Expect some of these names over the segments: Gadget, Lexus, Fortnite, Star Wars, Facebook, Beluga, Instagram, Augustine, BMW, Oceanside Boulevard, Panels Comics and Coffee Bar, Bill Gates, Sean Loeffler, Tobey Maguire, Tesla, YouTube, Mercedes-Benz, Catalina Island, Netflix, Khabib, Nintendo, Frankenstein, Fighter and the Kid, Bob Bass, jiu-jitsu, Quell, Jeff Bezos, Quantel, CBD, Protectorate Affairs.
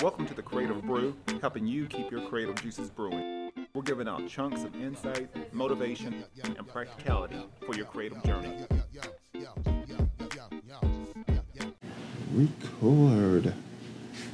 Welcome to the Creative Brew, helping you keep your creative juices brewing. We're giving out chunks of insight, motivation, and practicality for your creative journey. Record.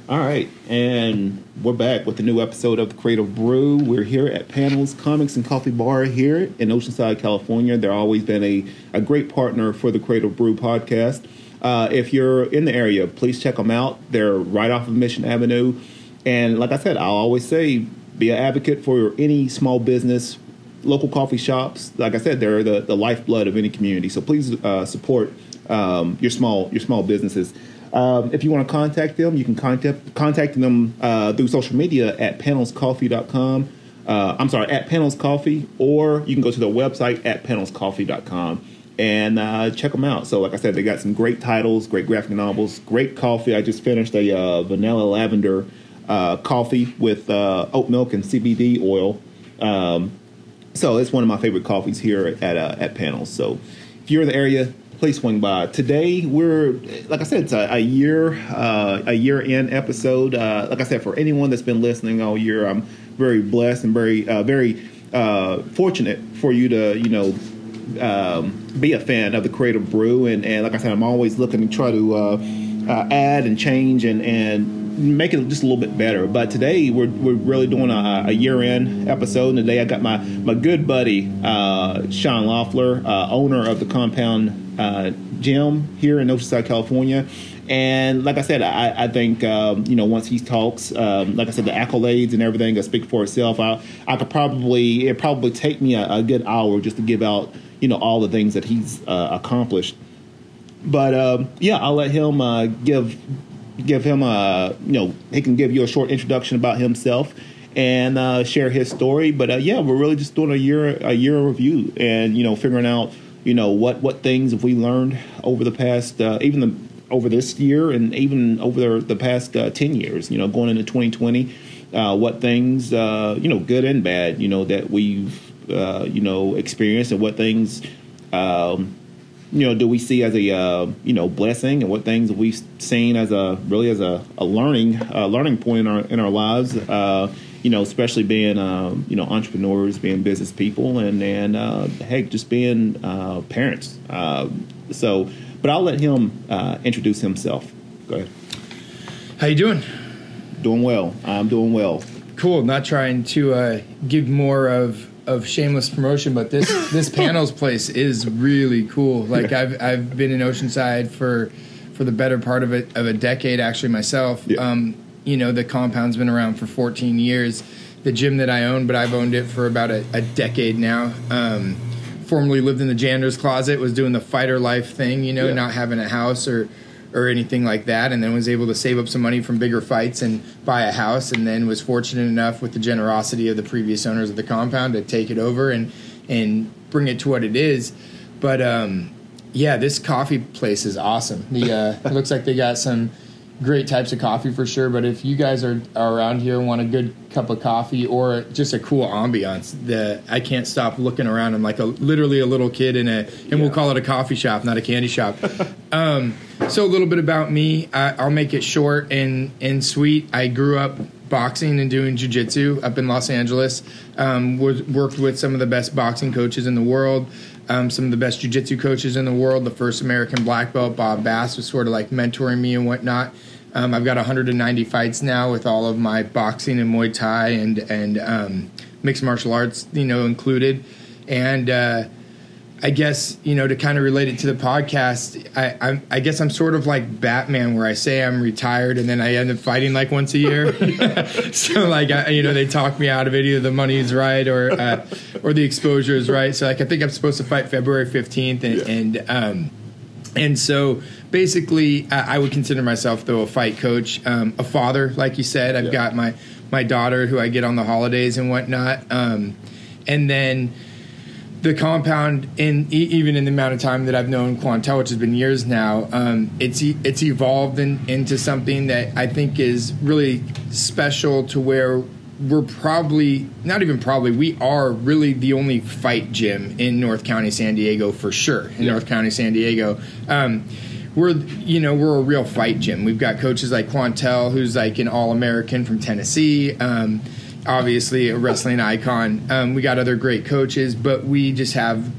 All right, and we're back with a new episode of the Creative Brew. We're here at Panels Comics and Coffee Bar here in Oceanside, California. They've always been a great partner for the Creative Brew podcast. If you're in the area, please check them out. They're right off of Mission Avenue. And like I said, I'll always say, be an advocate for any small business, local coffee shops. Like I said, they're the lifeblood of any community. So please support your small businesses. If you want to contact them, you can contact them through social media at panelscoffee.com. At Panels Coffee, or you can go to their website at panelscoffee.com. And check them out. So like I said, they got some great titles, great graphic novels, great coffee. I just finished a vanilla lavender coffee with oat milk and CBD oil. So it's one of my favorite coffees here at Panels. So if you're in the area, please swing by. Today, we're, like I said, it's a year-end episode. Like I said, for anyone that's been listening all year, I'm very blessed and very, very fortunate for you to, be a fan of the Creative Brew, and like I said, I'm always looking to try to add and change and make it just a little bit better. But today we're really doing a year-end episode, and today I got my good buddy Sean Loeffler, owner of the Compound gym here in Oceanside, California. And like I said, I think, once he talks, like I said, the accolades and everything will speak for itself. I could probably, it'd probably take me a good hour just to give out, all the things that he's accomplished. But, I'll let him give him, he can give you a short introduction about himself and share his story. But, we're really just doing a year review and, figuring out, what things have we learned over the past, over this year and even over the past 10 years, going into 2020, what things, good and bad, that we've, experienced, and what things, do we see as a, blessing, and what things have we seen as a learning point in our lives, especially being, entrepreneurs, being business people, and heck, just being parents. But I'll let him introduce himself. Go ahead. How you doing? Doing well. I'm doing well. Cool. Not trying to give more of shameless promotion, but this Panels place is really cool. Like I've been in Oceanside for the better part of a decade actually myself. Yeah. The Compound's been around for 14 years. The gym that I own, but I've owned it for about a decade now. Formerly lived in the janitor's closet, was doing the fight or life thing, yeah. Not having a house or anything like that, and then was able to save up some money from bigger fights and buy a house, and then was fortunate enough with the generosity of the previous owners of the Compound to take it over and bring it to what it is. But, this coffee place is awesome. It looks like they got some great types of coffee for sure, but if you guys are around here and want a good cup of coffee or just a cool ambiance, I can't stop looking around. I'm like literally a little kid we'll call it a coffee shop, not a candy shop. So a little bit about me. I'll make it short and sweet. I grew up boxing and doing jiu-jitsu up in Los Angeles. Worked with some of the best boxing coaches in the world. Some of the best jiu-jitsu coaches in the world. The first American black belt, Bob Bass, was sort of like mentoring me and whatnot. I've got 190 fights now with all of my boxing and Muay Thai and mixed martial arts, included. And I guess, to kind of relate it to the podcast, I guess I'm sort of like Batman, where I say I'm retired and then I end up fighting like once a year. So like, they talk me out of it. Either the money's right or the exposure is right. So like, I think I'm supposed to fight February 15th and so basically I would consider myself, though, a fight coach, a father, like you said. I've got my daughter who I get on the holidays and whatnot. And then the Compound, even in the amount of time that I've known Quantel, which has been years now, it's evolved into something that I think is really special, to where we're we are really the only fight gym in North County, San Diego, for sure. North County, San Diego. we're a real fight gym. We've got coaches like Quantel, who's like an All-American from Tennessee, obviously a wrestling icon. We got other great coaches, but we just have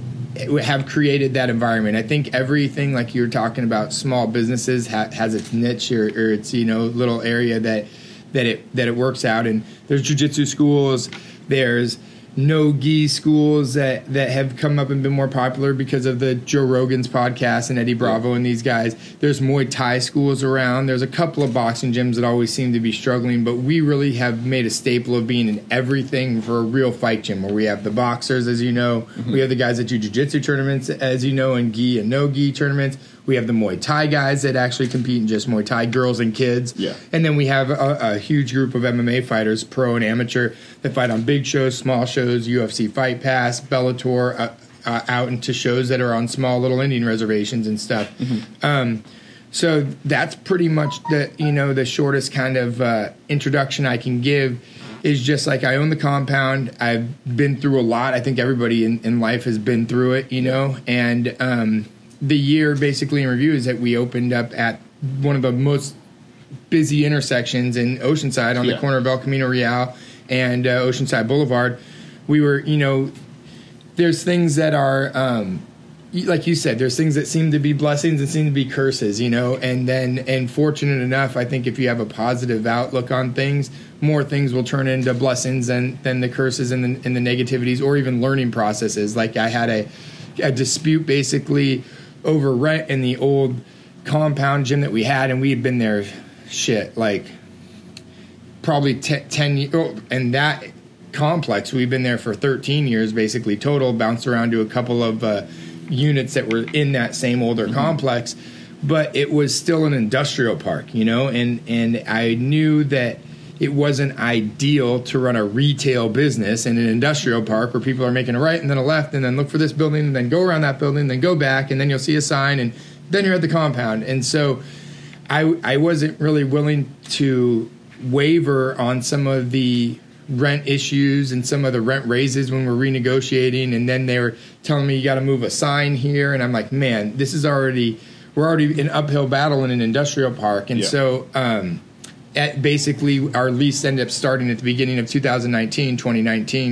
created that environment. I think everything, like you were talking about, small businesses has its niche or its little area that it works out. And there's jiu-jitsu schools, there's no-gi schools that have come up and been more popular because of the Joe Rogan's podcast and Eddie Bravo and these guys. There's Muay Thai schools around. There's a couple of boxing gyms that always seem to be struggling, but we really have made a staple of being in everything for a real fight gym, where we have the boxers, as you know. Mm-hmm. We have the guys that do jiu-jitsu tournaments, as you know, and gi and no-gi tournaments. We have the Muay Thai guys that actually compete in just Muay Thai, girls and kids. Yeah. And then we have a huge group of MMA fighters, pro and amateur, that fight on big shows, small shows, UFC Fight Pass, Bellator, out into shows that are on small little Indian reservations and stuff. Mm-hmm. So that's pretty much the shortest kind of introduction I can give. Is just like, I own the Compound. I've been through a lot. I think everybody in life has been through it, and the year basically in review is that we opened up at one of the most busy intersections in Oceanside, on the corner of El Camino Real and Oceanside Boulevard. We were, there's things that are, like you said, there's things that seem to be blessings and seem to be curses, and fortunate enough, I think if you have a positive outlook on things, more things will turn into blessings than the curses and the negativities, or even learning processes. Like, I had a dispute basically over rent in the old Compound gym that we had, and we had been there probably 10 years, and that complex we've been there for 13 years basically total, bounced around to a couple of units that were in that same older mm-hmm. complex, but it was still an industrial park, and I knew that it wasn't ideal to run a retail business in an industrial park where people are making a right and then a left and then look for this building and then go around that building and then go back and then you'll see a sign and then you're at the Compound. And so I wasn't really willing to waver on some of the rent issues and some of the rent raises when we're renegotiating. And then they were telling me, you got to move a sign here. And I'm like, man, this is already, we're already in an uphill battle in an industrial park. And so, basically our lease ended up starting at the beginning of 2019,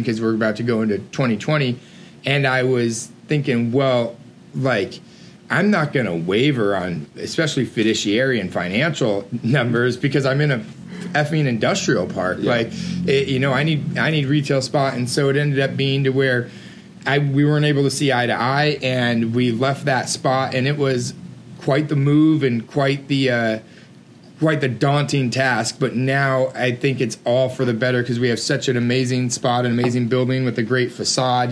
because we're about to go into 2020. And I was thinking, I'm not going to waver on especially fiduciary and financial numbers because I'm in a effing industrial park. Yeah. I need retail spot. And so it ended up being to where we weren't able to see eye to eye, and we left that spot, and it was quite the move and quite the daunting task. But now I think it's all for the better because we have such an amazing spot, an amazing building with a great facade,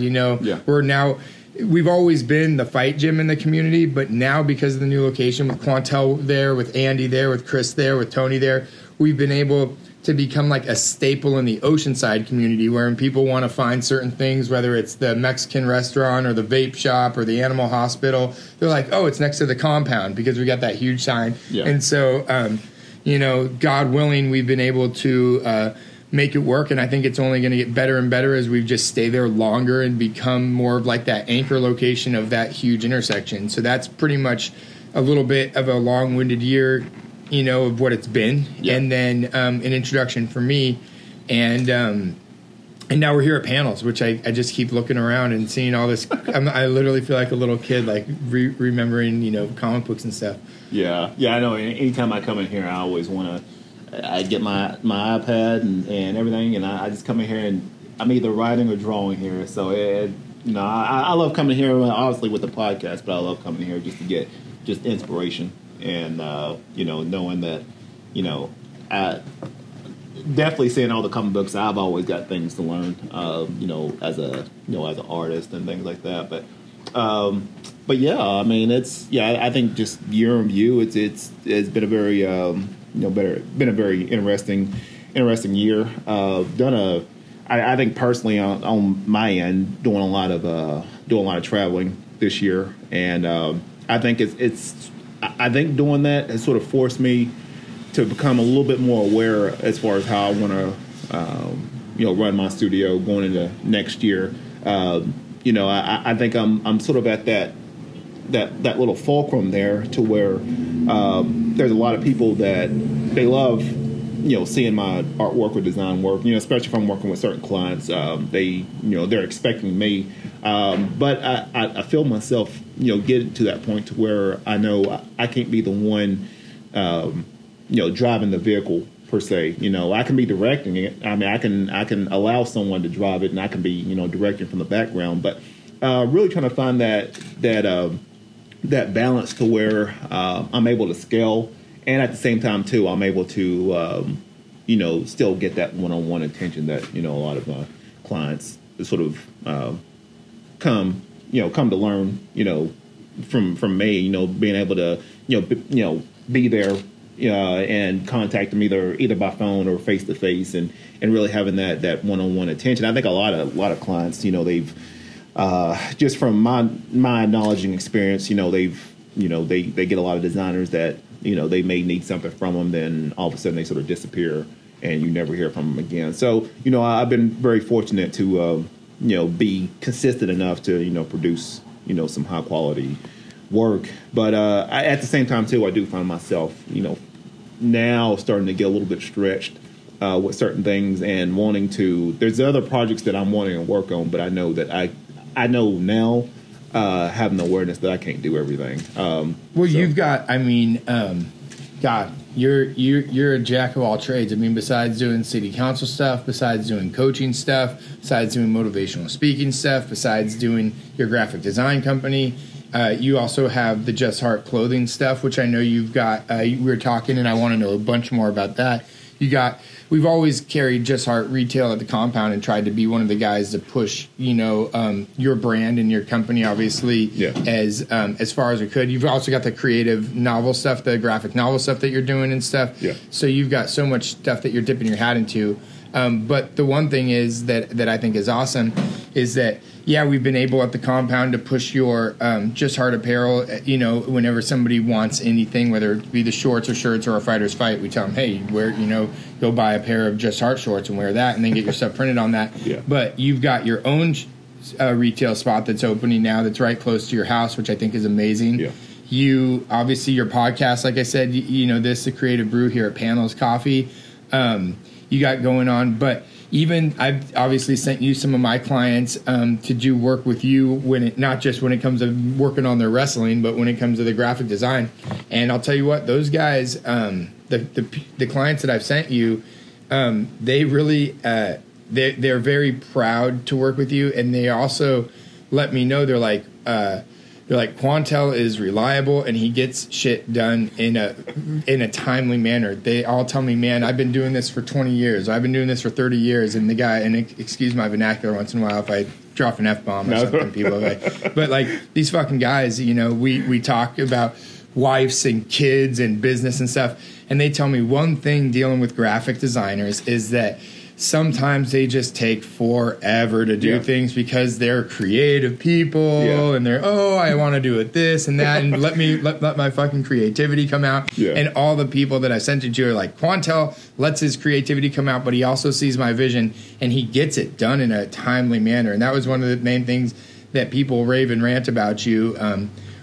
We've always been the fight gym in the community, but now because of the new location, with Quantel there, with Andy there, with Chris there, with Tony there, we've been able to become like a staple in the Oceanside community, where when people want to find certain things, whether it's the Mexican restaurant or the vape shop or the animal hospital, they're like, oh, it's next to the Compound, because we got that huge sign. Yeah. And so, God willing, we've been able to make it work, and I think it's only going to get better and better as we just stay there longer and become more of like that anchor location of that huge intersection. So that's pretty much a little bit of a long-winded year, of what it's been, and then an introduction for me, and now we're here at Panels, which I just keep looking around and seeing all this. I literally feel like a little kid, like remembering, comic books and stuff. Yeah, I know. Anytime I come in here, I always want to. I get my iPad and everything, and I just come in here, and I'm either writing or drawing here. So I love coming here, obviously with the podcast, but I love coming here just to get just inspiration, and knowing that, I definitely, seeing all the comic books, I've always got things to learn, as an artist and things like that. But yeah, I mean, I think just year in view, it's been a very interesting year. I think personally on my end, doing a lot of traveling this year, and I think I think doing that has sort of forced me to become a little bit more aware as far as how I want to, run my studio going into next year. I think I'm sort of at that that little fulcrum there, to where there's a lot of people that they love, you know, seeing my artwork or design work, you know, especially if I'm working with certain clients. They, you know, they're expecting me. But I feel myself, you know, getting to that point to where I know I can't be the one, you know, driving the vehicle per se. You know, I can be directing it. I mean, I can allow someone to drive it, and I can be, you know, directing from the background. But really trying to find that balance to where I'm able to scale. And at the same time, too, I'm able to, you know, still get that one-on-one attention that, you know, a lot of my clients sort of come to learn, you know, from me, you know, being able to, be there and contact them either by phone or face to face, and really having that one-on-one attention. I think a lot of clients, you know, they've just from my knowledge and experience, you know, they've, you know, they get a lot of designers that, you know, they may need something from them, then all of a sudden they sort of disappear and you never hear from them again. So, you know, I've been very fortunate to, you know, be consistent enough to, you know, produce, you know, some high quality work. But at the same time, too, I do find myself, you know, now starting to get a little bit stretched with certain things, and wanting to, there's other projects that I'm wanting to work on, but I know that I know now, having the awareness that I can't do everything. You've got, I mean, God, you're a jack of all trades. I mean, besides doing city council stuff, besides doing coaching stuff, besides doing motivational speaking stuff, besides doing your graphic design company, you also have the Just Heart clothing stuff, which I know you've got. We were talking, and I want to know a bunch more about that. We've always carried Just Heart retail at the Compound and tried to be one of the guys to push, you know, your brand and your company, obviously, as far as we could. You've also got the creative novel stuff, the graphic novel stuff that you're doing and stuff. Yeah. So you've got so much stuff that you're dipping your hat into. But the one thing is that I think is awesome is that, yeah, we've been able at the Compound to push your Just Heart apparel. You know, whenever somebody wants anything, whether it be the shorts or shirts or a fighter's fight, we tell them, hey, wear, you know, go buy a pair of Just Heart shorts and wear that, and then get your stuff printed on that. Yeah. But you've got your own retail spot that's opening now that's right close to your house, which I think is amazing. Yeah. You obviously, your podcast, like I said, you know, this, the Creative Brew here at Panels Coffee, you got going on. But even I've obviously sent you some of my clients to do work with you, when it, not just when it comes to working on their wrestling, but when it comes to the graphic design. And I'll tell you what, those guys, the clients that I've sent you, they really they're very proud to work with you, and they also let me know they're like Quantel is reliable and he gets shit done in a timely manner. They all tell me, man, I've been doing this for 20 years. I've been doing this for 30 years. And the guy, and excuse my vernacular once in a while if I drop an F-bomb or something, people. But like these fucking guys, you know, we talk about wives and kids and business and stuff. And they tell me one thing dealing with graphic designers is that sometimes they just take forever to do things because they're creative people and they're, I want to do it this and that, and let my fucking creativity come out. Yeah. And all the people that I sent it to are like, Quantel lets his creativity come out, but he also sees my vision and he gets it done in a timely manner. And that was one of the main things that people rave and rant about you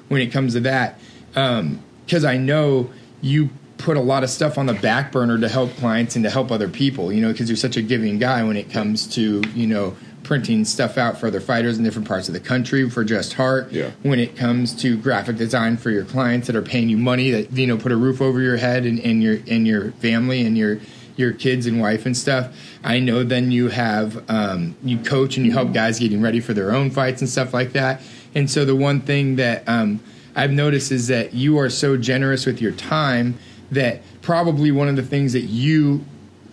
when it comes to that. Because I know you put a lot of stuff on the back burner to help clients and to help other people, you know, because you're such a giving guy when it comes to, you know, printing stuff out for other fighters in different parts of the country for Just Heart. Yeah. When it comes to graphic design for your clients that are paying you money that, you know, put a roof over your head and your family and your kids and wife and stuff. I know then you have, you coach and you help guys getting ready for their own fights and stuff like that. And so the one thing that I've noticed is that you are so generous with your time that probably one of the things that you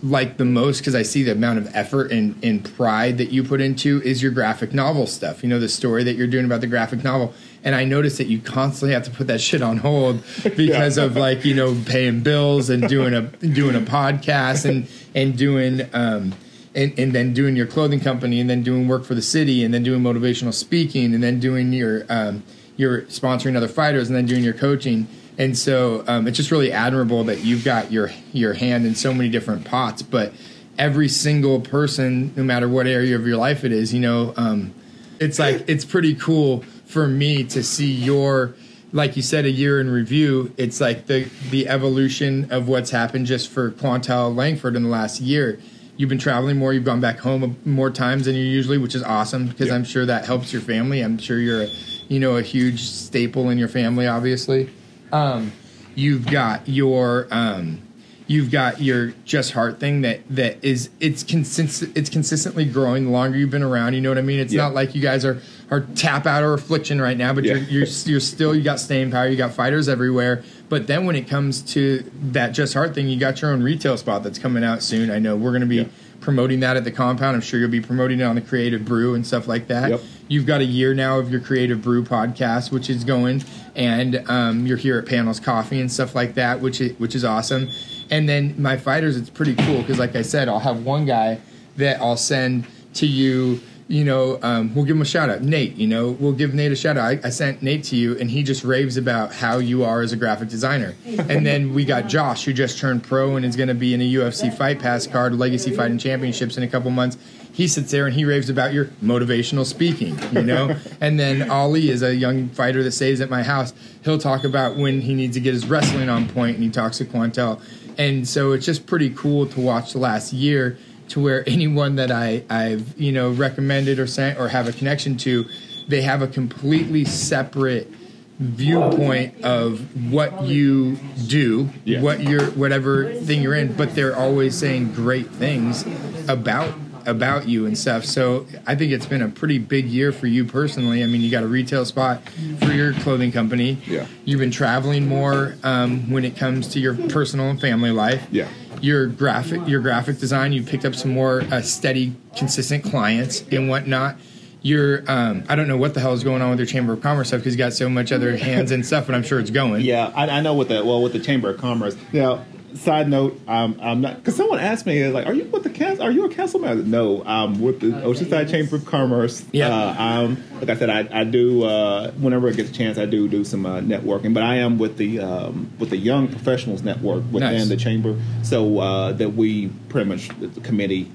like the most, because I see the amount of effort and pride that you put into, is your graphic novel stuff. You know, the story that you're doing about the graphic novel. And I noticed that you constantly have to put that shit on hold because of, like, you know, paying bills and doing a podcast and doing and then doing your clothing company, and then doing work for the city, and then doing motivational speaking, and then doing your sponsoring other fighters, and then doing your coaching. And so it's just really admirable that you've got your hand in so many different pots. But every single person, no matter what area of your life it is, you know, it's like, it's pretty cool for me to see your – like you said, a year in review, it's like the evolution of what's happened just for Quantel Langford in the last year. You've been traveling more. You've gone back home more times than you usually, which is awesome because I'm sure that helps your family. I'm sure you're, a huge staple in your family, obviously. You've got your Just Heart thing that is consistently growing the longer you've been around. You know what I mean? It's not like you guys are tap out or affliction right now, but you're still, you got staying power, you got fighters everywhere. But then when it comes to that Just Heart thing, you got your own retail spot that's coming out soon. I know we're going to be promoting that at the Compound. I'm sure you'll be promoting it on the Creative Brew and stuff like that. Yep. You've got a year now of your Creative Brew podcast, which is going, and you're here at Panels Coffee and stuff like that, which is awesome. And then my fighters, it's pretty cool because, like I said, I'll have one guy that I'll send to you. We'll give him a shout out, Nate. We'll give Nate a shout out. I sent Nate to you, and he just raves about how you are as a graphic designer. And then we got Josh, who just turned pro and is going to be in a UFC Fight Pass card, Legacy Fighting Championships in a couple months. He sits there and he raves about your motivational speaking, And then Ali is a young fighter that stays at my house. He'll talk about when he needs to get his wrestling on point, and he talks to Quantel. And so it's just pretty cool to watch the last year, to where anyone that I've recommended or sent or have a connection to, they have a completely separate viewpoint of what you do, whatever thing you're in, but they're always saying great things about you and stuff. So I think it's been a pretty big year for you personally. I mean, you got a retail spot for your clothing company. Yeah. You've been traveling more when it comes to your personal and family life. Yeah. Your graphic design, you picked up some more steady, consistent clients and whatnot. You're, I don't know what the hell is going on with your Chamber of Commerce stuff because you got so much other hands and stuff, but I'm sure it's going. Yeah, I know with the Chamber of Commerce. Now, side note, I'm not, because someone asked me, like, are you with the council? Are you a council member? No, I'm with the Oceanside Chamber of Commerce. Yeah. Like I said, I do whenever I get a chance, I do some networking. But I am with the Young Professionals Network within the chamber, so that we pretty much the committee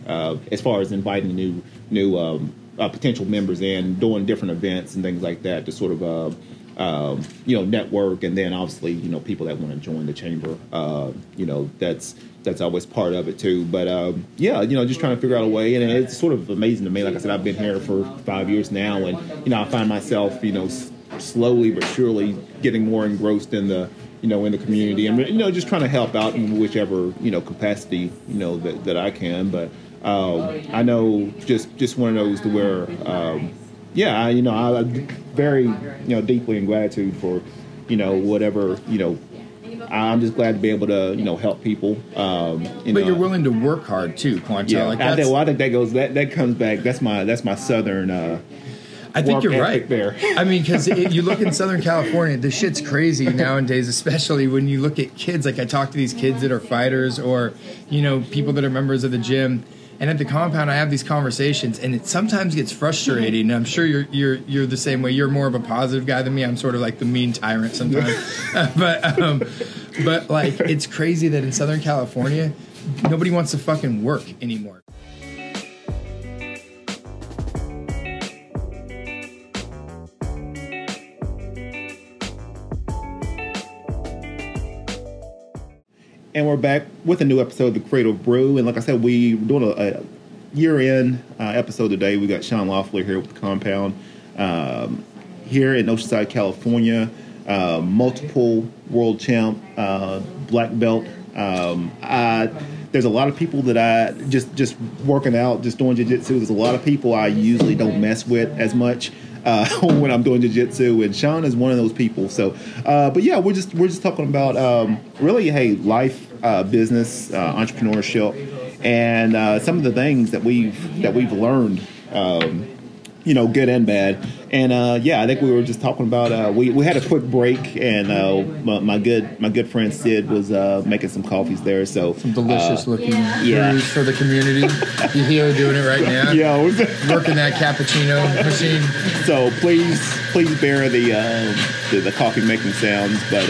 as far as inviting new potential members in, doing different events and things like that to sort of. Network, and then obviously, people that want to join the chamber, that's always part of it too. But just trying to figure out a way, and it's sort of amazing to me. Like I said, I've been here for 5 years now, and I find myself, slowly but surely getting more engrossed in the, in the community, and just trying to help out in whichever capacity that I can. But I know just one of those to where. I'm very, deeply in gratitude for, whatever, I'm just glad to be able to, help people. But you're willing to work hard too, Quantel. Yeah, like I think that goes, that comes back. That's my Southern, I think you're right there. I mean, because you look in Southern California, the shit's crazy nowadays, especially when you look at kids. Like I talk to these kids that are fighters or, people that are members of the gym. And at the Compound, I have these conversations, and it sometimes gets frustrating. And I'm sure you're the same way. You're more of a positive guy than me. I'm sort of like the mean tyrant sometimes. But like, it's crazy that in Southern California, nobody wants to fucking work anymore. And we're back with a new episode of The Creative Brew. And like I said, we're doing a year-end episode today. We got Sean Loeffler here with The Compound here in Oceanside, California. Multiple world champ, black belt. There's a lot of people that I, just working out, just doing jiu-jitsu, there's a lot of people I usually don't mess with as much. When I'm doing jiu-jitsu, and Sean is one of those people. So, but yeah, we're just talking about really, hey, life, business, entrepreneurship, and some of the things that we've learned, good and bad. And I think we were just talking about we had a quick break, and my good friend Sid was making some coffees there. So some delicious looking brews for the community. You hear doing it right now. Yeah, working that cappuccino machine. So please bear the coffee making sounds. But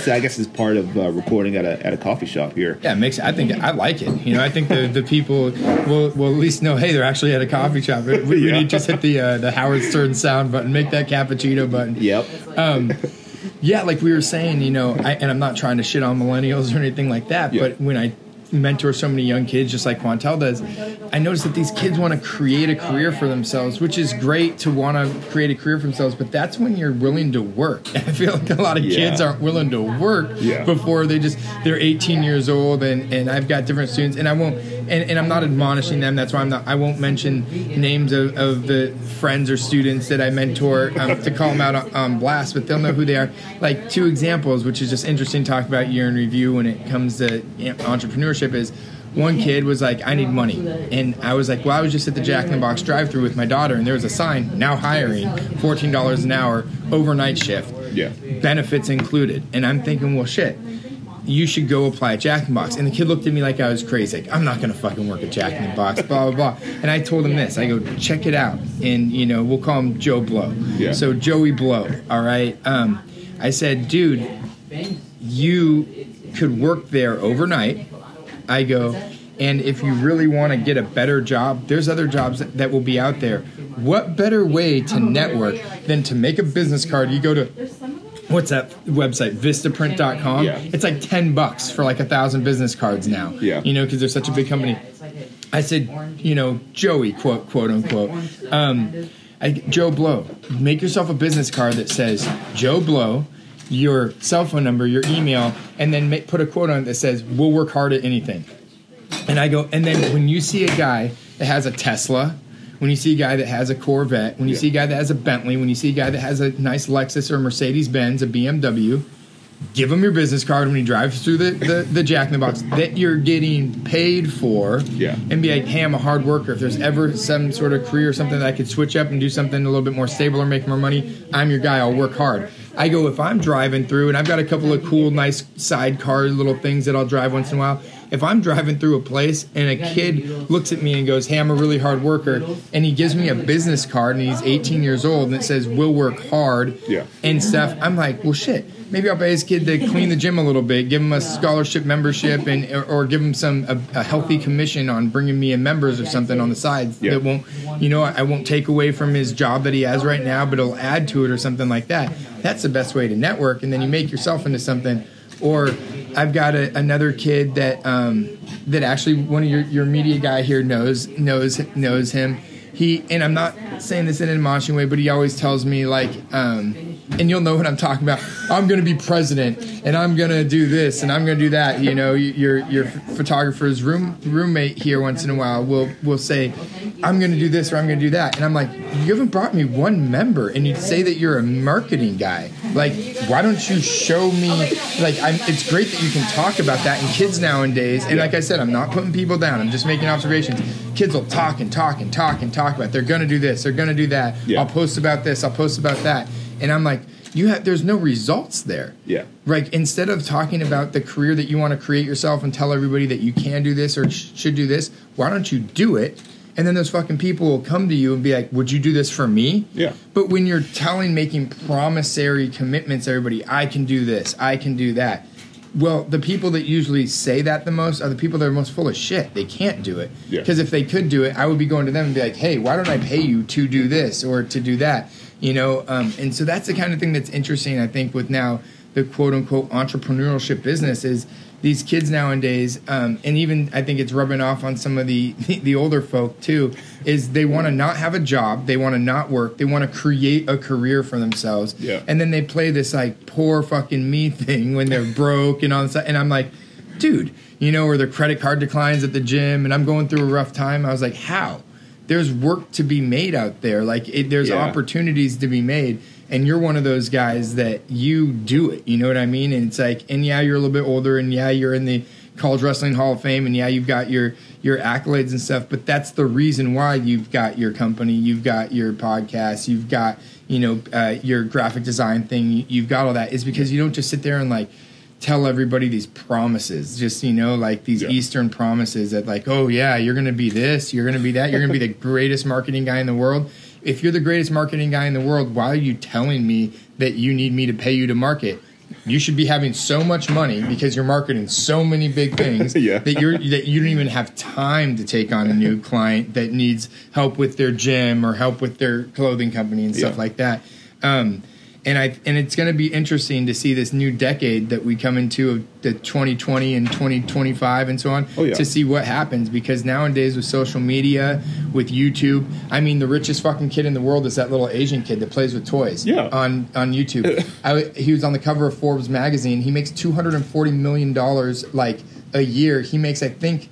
so I guess it's part of recording at a coffee shop here. Yeah, it makes. I think I like it. I think the people will at least know. Hey, they're actually at a coffee shop. We just hit the Howard Stern sound button, make that cappuccino button. Yep. Yeah, like we were saying, you know, and I'm not trying to shit on millennials or anything like that, yeah. but when I mentor so many young kids, just like Quantel does, I noticed that these kids want to create a career for themselves, which is great to want to create a career for themselves, but that's when you're willing to work. I feel like a lot of yeah. kids aren't willing to work yeah. before they're 18 years old, and I've got different students, and I won't, and I'm not admonishing them, that's why I won't mention names of the friends or students that I mentor to call them out on blast, but they'll know who they are. Like two examples, which is just interesting to talk about year in review when it comes to, you know, entrepreneurship, is one kid was like, I need money, and I was like, well, I was just at the Jack in the Box drive-thru with my daughter, and there was a sign, now hiring, $14 an hour, overnight shift, yeah, benefits included, and I'm thinking, well, shit, you should go apply at Jack in the Box. And the kid looked at me like I was crazy, like, I'm not gonna fucking work at Jack in the Box, blah blah blah. And I told him this, I go, check it out, and, you know, we'll call him Joe Blow, yeah. so Joey Blow, all right, I said, dude, you could work there overnight, I go, and if you really want to get a better job, there's other jobs that will be out there. What better way to network than to make a business card? You go to, what's that website, Vistaprint.com? Yeah. It's like $10 for like 1,000 business cards now, yeah. you know, because they're such a big company. I said, you know, Joey, quote unquote, Joe Blow, make yourself a business card that says, Joe Blow, your cell phone number, your email, and then put a quote on it that says, we'll work hard at anything. And I go, and then when you see a guy that has a Tesla, when you see a guy that has a Corvette, when you yeah. see a guy that has a Bentley, when you see a guy that has a nice Lexus or Mercedes-Benz, a BMW, give him your business card when he drives through the Jack in the Box that you're getting paid for, yeah. and be like, hey, I'm a hard worker. If there's ever some sort of career or something that I could switch up and do something a little bit more stable or make more money, I'm your guy. I'll work hard. I go, if I'm driving through, and I've got a couple of cool, nice sidecar little things that I'll drive once in a while. If I'm driving through a place and a kid looks at me and goes, hey, I'm a really hard worker, and he gives me a business card, and he's 18 years old, and it says, we'll work hard yeah. and stuff, I'm like, well, shit. Maybe I'll pay this kid to clean the gym a little bit, give him a scholarship membership, and or give him a healthy commission on bringing me in members or something on the side yeah. that won't, you know, I won't take away from his job that he has right now, but it'll add to it or something like that. That's the best way to network, and then you make yourself into something. Or I've got another kid that that actually one of your media guy here knows him. He, and I'm not saying this in an admonishing way, but he always tells me like, and you'll know what I'm talking about, I'm going to be president, and I'm going to do this, and I'm going to do that. You know, your photographer's roommate here once in a while will say, I'm going to do this or I'm going to do that. And I'm like, you haven't brought me one member, and you'd say that you're a marketing guy. Like, why don't you show me, like, it's great that you can talk about that. And kids nowadays, and like I said, I'm not putting people down, I'm just making observations. Kids will talk and talk and talk and talk about it. They're going to do this, they're going to do that. Yeah. I'll post about this, I'll post about that. And I'm like, there's no results there. Yeah. Like, instead of talking about the career that you want to create yourself and tell everybody that you can do this or should do this, why don't you do it? And then those fucking people will come to you and be like, would you do this for me? Yeah. But when you're making promissory commitments to everybody, I can do this, I can do that. Well, the people that usually say that the most are the people that are most full of shit. They can't do it. Because yeah. if they could do it, I would be going to them and be like, hey, why don't I pay you to do this or to do that? You know, and so that's the kind of thing that's interesting, I think, with now the quote-unquote entrepreneurship business is these kids nowadays, and even I think it's rubbing off on some of the older folk too, is they want to not have a job, they want to not work, they want to create a career for themselves. Yeah. And then they play this, like, poor fucking me thing when they're broke and all this. And I'm like, dude, you know, or their credit card declines at the gym, and I'm going through a rough time. I was like, how? There's work to be made out there. Like, there's yeah. opportunities to be made. And you're one of those guys that you do it. You know what I mean? And it's like, and yeah, you're a little bit older, and yeah, you're in the College Wrestling Hall of Fame, and yeah, you've got your accolades and stuff, but that's the reason why you've got your company, you've got your podcast, you've got, you know, your graphic design thing, you've got all that, is because you don't just sit there and, like, tell everybody these promises, just, you know, like these yeah. Eastern promises that, like, oh yeah, you're going to be this, you're going to be that, you're going to be the greatest marketing guy in the world. If you're the greatest marketing guy in the world, why are you telling me that you need me to pay you to market? You should be having so much money because you're marketing so many big things yeah. that you don't even have time to take on a new client that needs help with their gym or help with their clothing company and stuff yeah. like that. And it's going to be interesting to see this new decade that we come into, of the 2020 and 2025 and so on, to see what happens. Because nowadays with social media, with YouTube, I mean, the richest fucking kid in the world is that little Asian kid that plays with toys on YouTube. He was on the cover of Forbes magazine. He makes $240 million like a year. He makes, I think,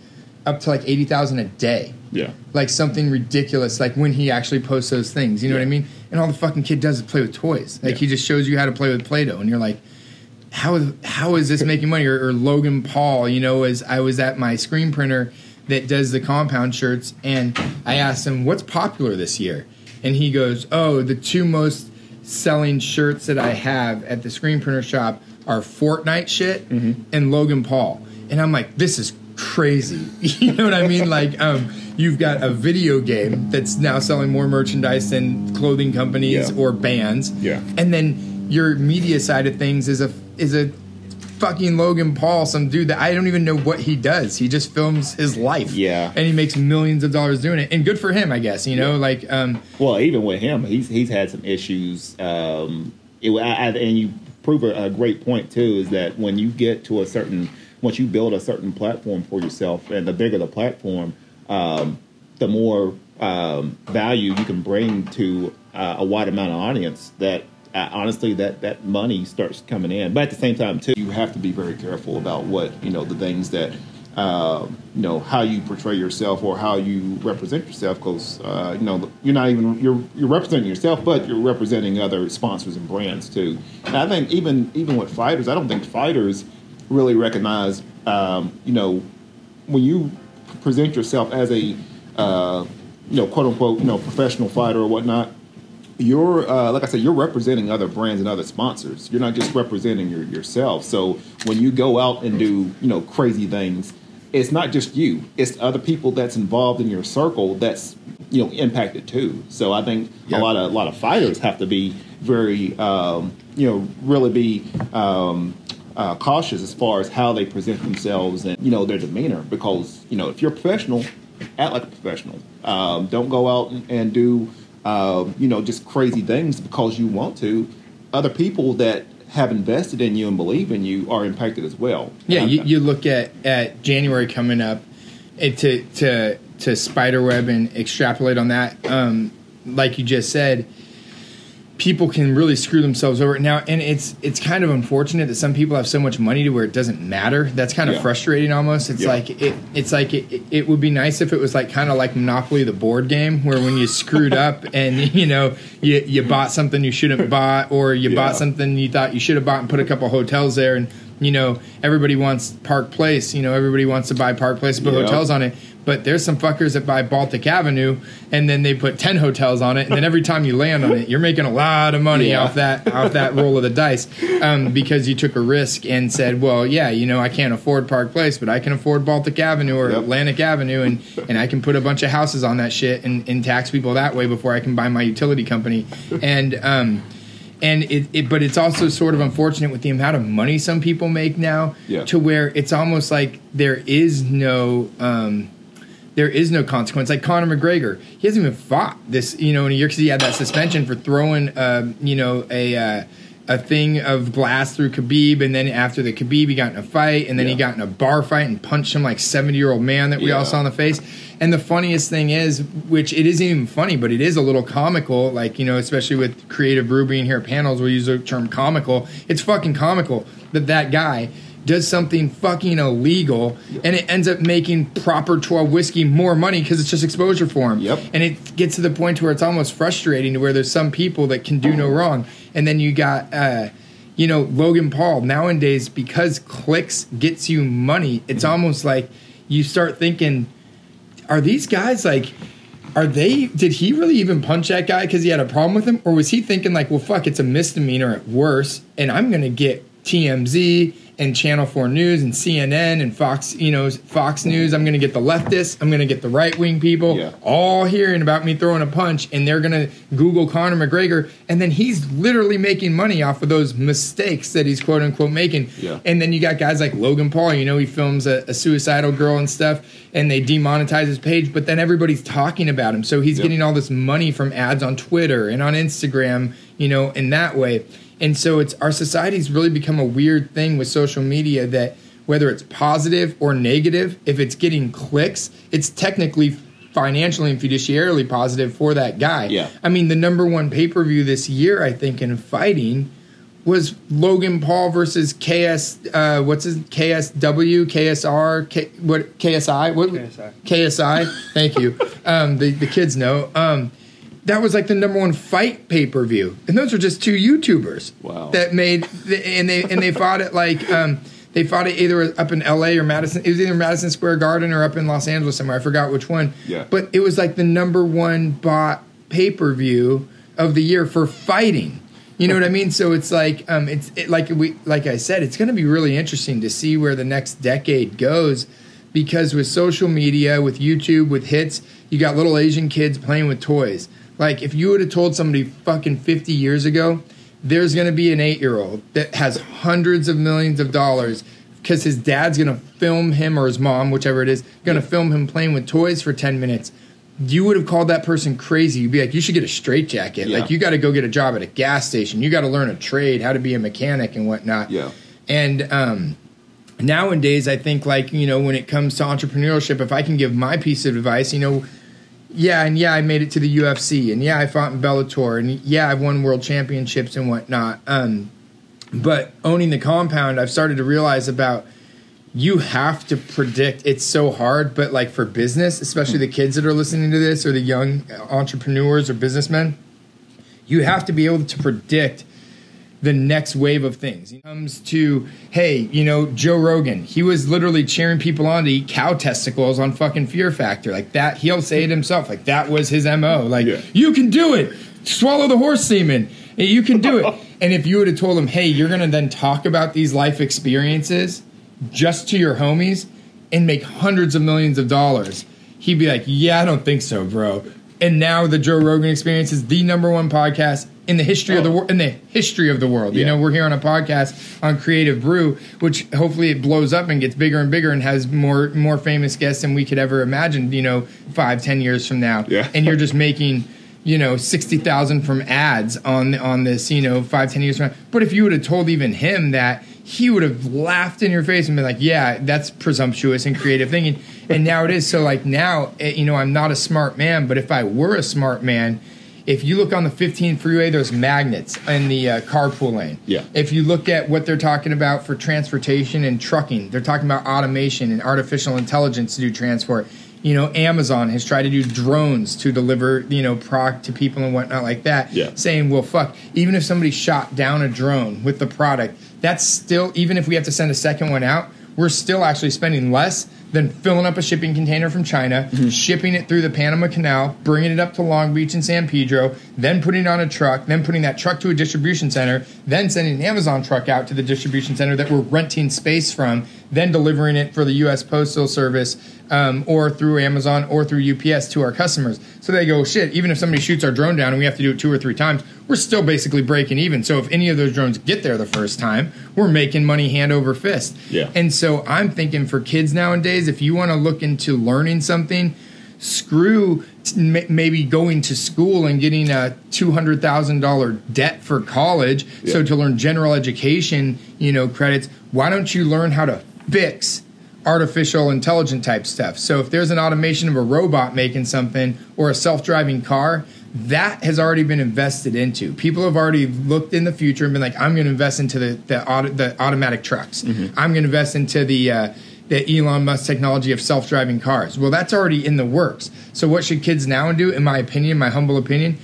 up to like $80,000 a day. Yeah. Like something ridiculous, like when he actually posts those things. You know what I mean? And all the fucking kid does is play with toys. Like he just shows you how to play with Play-Doh. And you're like, how is this making money? Or Logan Paul, you know, as I was at my screen printer that does the Compound shirts. And I asked him, what's popular this year? And he goes, oh, the two most selling shirts that I have at the screen printer shop are Fortnite shit and Logan Paul. And I'm like, this is crazy. You know what I mean? Like, you've got a video game that's now selling more merchandise than clothing companies or bands. Yeah. And then your media side of things is a fucking Logan Paul, some dude that I don't even know what he does. He just films his life. Yeah. And he makes millions of dollars doing it. And good for him, I guess, you know, like well, even with him, he's had some issues. And you prove a great point too, is that when you get to a certain, once you build a certain platform for yourself, and the bigger the platform, the more value you can bring to a wide amount of audience, that honestly that money starts coming in. But at the same time too, you have to be very careful about what, you know, the things that you know, how you portray yourself or how you represent yourself, because you know, you're not even you're representing yourself, but you're representing other sponsors and brands too. And I think even with fighters, I don't think fighters really recognize you know, when you present yourself as a, you know, quote unquote, you know, professional fighter or whatnot, you're, like I said, you're representing other brands and other sponsors. You're not just representing yourself. So when you go out and do, you know, crazy things, it's not just you, it's other people that's involved in your circle that's, you know, impacted too. So I think a lot of fighters have to be very, you know, really be, cautious as far as how they present themselves and, you know, their demeanor, because, you know, if you're a professional, act like a professional. Don't go out and do, you know, just crazy things because you want to. Other people that have invested in you and believe in you are impacted as well. Yeah, you look at January coming up, and to spiderweb and extrapolate on that, like you just said, people can really screw themselves over now, and it's kind of unfortunate that some people have so much money to where it doesn't matter. That's kind of frustrating almost. It's like it would be nice if it was like kind of like Monopoly, the board game, where when you screwed up and, you know, you bought something you shouldn't have bought, or you bought something you thought you should have bought and put a couple hotels there, and, you know, everybody wants Park Place. You know, everybody wants to buy Park Place and put hotels on it. But there's some fuckers that buy Baltic Avenue, and then they put 10 hotels on it, and then every time you land on it, you're making a lot of money off that roll of the dice, because you took a risk and said, well, yeah, you know, I can't afford Park Place, but I can afford Baltic Avenue or Atlantic Avenue, and I can put a bunch of houses on that shit and tax people that way before I can buy my utility company. But it's also sort of unfortunate with the amount of money some people make now, to where it's almost like there is no consequence. Like Conor McGregor, he hasn't even fought this, you know, in New York City, he had that suspension for throwing, you know, a thing of glass through Khabib, and then after the Khabib, he got in a fight, and then he got in a bar fight and punched him like 70-year-old man that we all saw in the face. And the funniest thing is, which it isn't even funny, but it is a little comical, like, you know, especially with Creative Brew being here at Panels, we use the term comical. It's fucking comical that guy does something fucking illegal, and it ends up making Proper 12 whiskey more money because it's just exposure for him. And it gets to the point where it's almost frustrating, to where there's some people that can do no wrong. And then you got, you know, Logan Paul. Nowadays, because clicks gets you money, it's almost like you start thinking, are these guys like... did he really even punch that guy because he had a problem with him? Or was he thinking like, well, fuck, it's a misdemeanor at worst, and I'm going to get TMZ and Channel 4 News and CNN and Fox, you know, Fox News. I'm going to get the leftists. I'm going to get the right-wing people all hearing about me throwing a punch, and they're going to Google Conor McGregor, and then he's literally making money off of those mistakes that he's quote-unquote making. Yeah. And then you got guys like Logan Paul. You know, he films a suicidal girl and stuff, and they demonetize his page, but then everybody's talking about him. So he's getting all this money from ads on Twitter and on Instagram, you know, in that way. And so it's our society's really become a weird thing with social media that whether it's positive or negative, if it's getting clicks, it's technically financially and fiduciarily positive for that guy. Yeah. I mean, the number one pay-per-view this year, I think, in fighting was Logan Paul versus KSI. KSI. Thank you. The kids know. That was like the number one fight pay-per-view, and those were just two YouTubers. Wow! That made and they fought it like they fought it either up in L.A. or Madison. It was either Madison Square Garden or up in Los Angeles somewhere. I forgot which one. Yeah. But it was like the number one bought pay-per-view of the year for fighting. You know what I mean? So it's like like I said, it's going to be really interesting to see where the next decade goes. Because with social media, with YouTube, with hits, you got little Asian kids playing with toys. Like, if you would have told somebody fucking 50 years ago, there's going to be an 8-year-old that has hundreds of millions of dollars because his dad's going to film him, or his mom, whichever it is, going to film him playing with toys for 10 minutes. You would have called that person crazy. You'd be like, you should get a straitjacket. Yeah. Like, you got to go get a job at a gas station. You got to learn a trade, how to be a mechanic and whatnot. Yeah. And nowadays, I think, like, you know, when it comes to entrepreneurship, if I can give my piece of advice, you know, I made it to the UFC, and I fought in Bellator, and I've won world championships and whatnot. But owning The Compound, I've started to realize about you have to predict. It's so hard, but like for business, especially the kids that are listening to this or the young entrepreneurs or businessmen, you have to be able to predict the next wave of things. It comes to, hey, you know, Joe Rogan, he was literally cheering people on to eat cow testicles on fucking Fear Factor. Like that, he'll say it himself. Like that was his MO. Like, you can do it. Swallow the horse semen. You can do it. And if you would have told him, hey, you're going to then talk about these life experiences just to your homies and make hundreds of millions of dollars, he'd be like, yeah, I don't think so, bro. And now the Joe Rogan Experience is the number one podcast in the history of the world. You know, we're here on a podcast on Creative Brew, which hopefully it blows up and gets bigger and bigger and has more famous guests than we could ever imagine, you know, 5-10 years from now. Yeah. And you're just making, you know, 60,000 from ads on this, you know, 5-10 years from now. But if you would have told even him that, he would have laughed in your face and been like, yeah, that's presumptuous and creative thinking. And now it is. So, like, now, you know, I'm not a smart man, but if I were a smart man, if you look on the 15 freeway, there's magnets in the carpool lane. Yeah. If you look at what they're talking about for transportation and trucking, they're talking about automation and artificial intelligence to do transport. You know, Amazon has tried to do drones to deliver, you know, product to people and whatnot like that, saying, well, fuck, even if somebody shot down a drone with the product, that's still, even if we have to send a second one out, we're still actually spending less than filling up a shipping container from China, shipping it through the Panama Canal, bringing it up to Long Beach and San Pedro, then putting it on a truck, then putting that truck to a distribution center, then sending an Amazon truck out to the distribution center that we're renting space from, then delivering it for the U.S. Postal Service or through Amazon or through UPS to our customers. So they go, shit, even if somebody shoots our drone down and we have to do it 2 or 3 times, we're still basically breaking even. So if any of those drones get there the first time, we're making money hand over fist. Yeah. And so I'm thinking for kids nowadays, if you want to look into learning something, screw maybe going to school and getting a $200,000 debt for college. Yeah. So to learn general education, you know, credits, why don't you learn how to fix artificial intelligent type stuff? So if there's an automation of a robot making something or a self-driving car, that has already been invested into. People have already looked in the future and been like, I'm going to invest into the automatic trucks. I'm going to invest into the Elon Musk technology of self-driving cars. Well, that's already in the works. So what should kids now do, in my opinion, my humble opinion?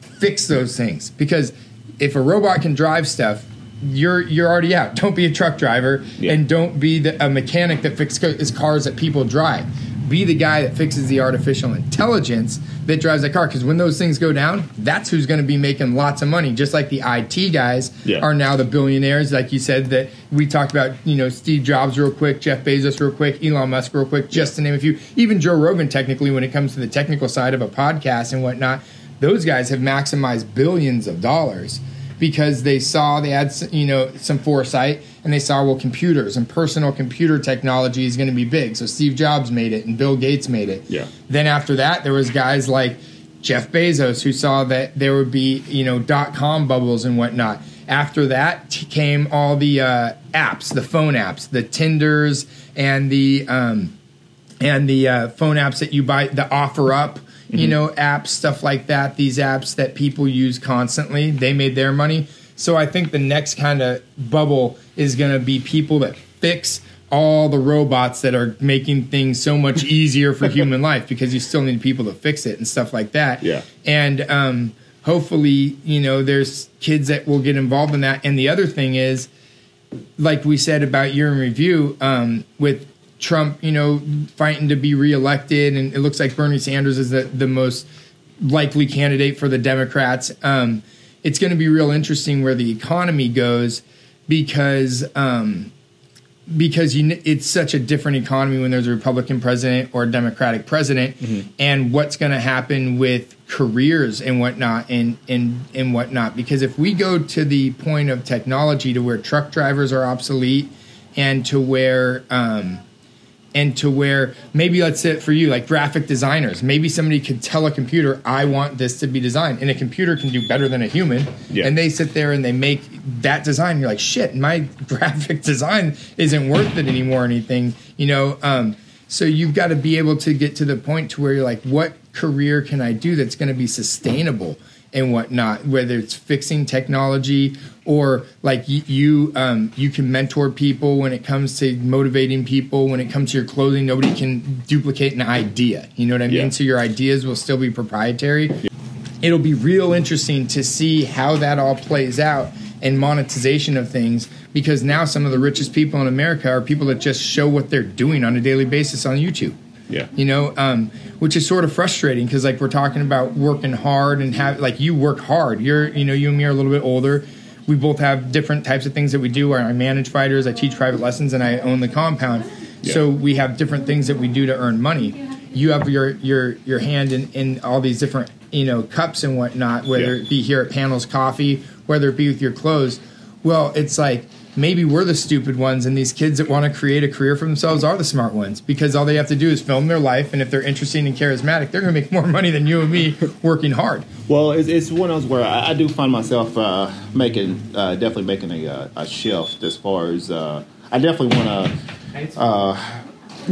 Fix those things. Because if a robot can drive stuff, you're already out. Don't be a truck driver and don't be a mechanic that fixes cars that people drive. be the guy that fixes the artificial intelligence that drives that car. Because when those things go down, that's who's going to be making lots of money. Just like the IT guys are now the billionaires, like you said, that we talked about, you know, Steve Jobs real quick, Jeff Bezos real quick, Elon Musk real quick, just to name a few. Even Joe Rogan, technically, when it comes to the technical side of a podcast and whatnot, those guys have maximized billions of dollars because they saw, they had, you know, some foresight, and they saw, well, computers and personal computer technology is going to be big. So Steve Jobs made it and Bill Gates made it. Yeah. Then after that, there was guys like Jeff Bezos who saw that there would be, you know, dot-com bubbles and whatnot. After that came all the apps, the phone apps, the Tinders and the phone apps that you buy, the OfferUp, you know, apps, stuff like that. These apps that people use constantly, they made their money. So I think the next kind of bubble is going to be people that fix all the robots that are making things so much easier for human life, because you still need people to fix it and stuff like that. Yeah. And hopefully, you know, there's kids that will get involved in that. And the other thing is, like we said about Year in Review, with Trump, you know, fighting to be reelected, and it looks like Bernie Sanders is the most likely candidate for the Democrats. It's going to be real interesting where the economy goes, because it's such a different economy when there's a Republican president or a Democratic president, and what's going to happen with careers and whatnot, and whatnot. Because if we go to the point of technology to where truck drivers are obsolete, and to where maybe, let's say for you, like graphic designers, maybe somebody could tell a computer, I want this to be designed. And a computer can do better than a human. Yeah. And they sit there and they make that design. You're like, shit, my graphic design isn't worth it anymore or anything, you know. So you've got to be able to get to the point to where you're like, what career can I do that's going to be sustainable and whatnot, whether it's fixing technology or like you can mentor people when it comes to motivating people. When it comes to your clothing, nobody can duplicate an idea. You know what I mean? Yeah. So your ideas will still be proprietary. Yeah. It'll be real interesting to see how that all plays out and monetization of things, because now some of the richest people in America are people that just show what they're doing on a daily basis on YouTube. Yeah. You know, which is sort of frustrating, because like we're talking about working hard and have, like, you work hard. You're, you know, you and me are a little bit older. We both have different types of things that we do. I manage fighters, I teach private lessons, and I own the compound. Yeah. So we have different things that we do to earn money. You have your hand in all these different, you know, cups and whatnot, whether it be here at Panels Coffee, whether it be with your clothes. Well, it's like, maybe we're the stupid ones, and these kids that want to create a career for themselves are the smart ones, because all they have to do is film their life, and if they're interesting and charismatic, they're going to make more money than you and me working hard. Well, it's one of those where I do find myself definitely making a shift as far as I definitely want to,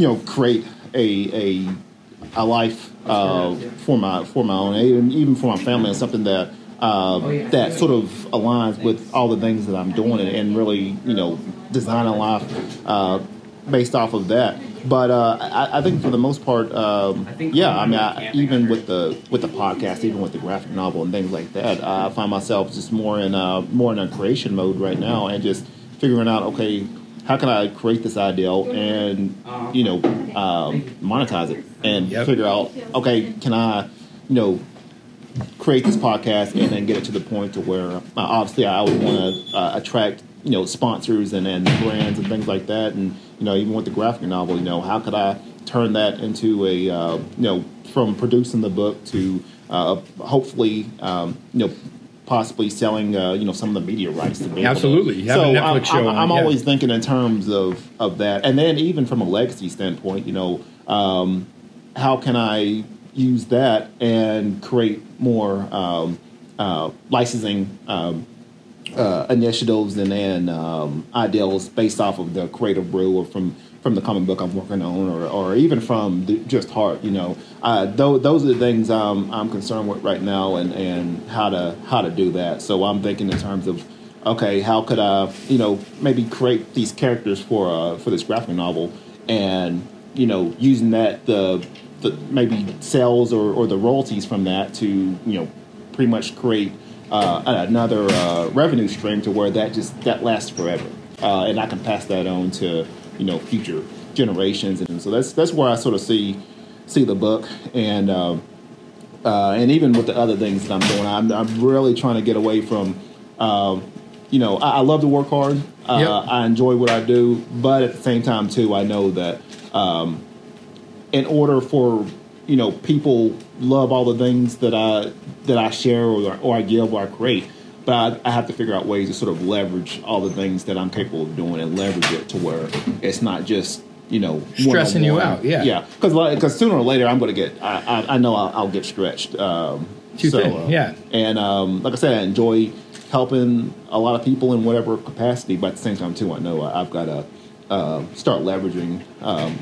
you know, create a life for my own, even for my family, and something that. That sort of aligns with all the things that I'm doing, and really, you know, designing life based off of that. But I think for the most part, even with the podcast, even with the graphic novel and things like that, I find myself just more in a creation mode right now, and just figuring out, okay, how can I create this idea and, you know, monetize it, and figure out, okay, can I, you know, create this podcast and then get it to the point to where obviously I would want to attract, you know, sponsors and brands and things like that. And, you know, even with the graphic novel, you know, how could I turn that into a, you know, from producing the book to hopefully, you know, possibly selling, you know, some of the media rights to me. Absolutely. You have so a Netflix show I'm always thinking in terms of that. And then even from a legacy standpoint, you know, how can I use that and create more licensing initiatives and ideals based off of the Creative Brew, or from the comic book I'm working on, or even from Just Heart. You know, those are the things I'm concerned with right now, and how to do that. So I'm thinking in terms of, okay, how could I, you know, maybe create these characters for this graphic novel, and, you know, using that maybe sales or the royalties from that to, you know, pretty much create another revenue stream to where that lasts forever, and I can pass that on to, you know, future generations, and so that's where I sort of see the book, and even with the other things that I'm doing, I'm really trying to get away from, I love to work hard. Yep. I enjoy what I do, but at the same time too, I know that in order for people love all the things that I share or I give or I create. But I have to figure out ways to sort of leverage all the things that I'm capable of doing and leverage it to where it's not just, stressing you out. Yeah. Yeah. Because sooner or later I'm going to get, I know I'll get stretched. Yeah. And like I said, I enjoy helping a lot of people in whatever capacity. But at the same time, too, I know I've got to start leveraging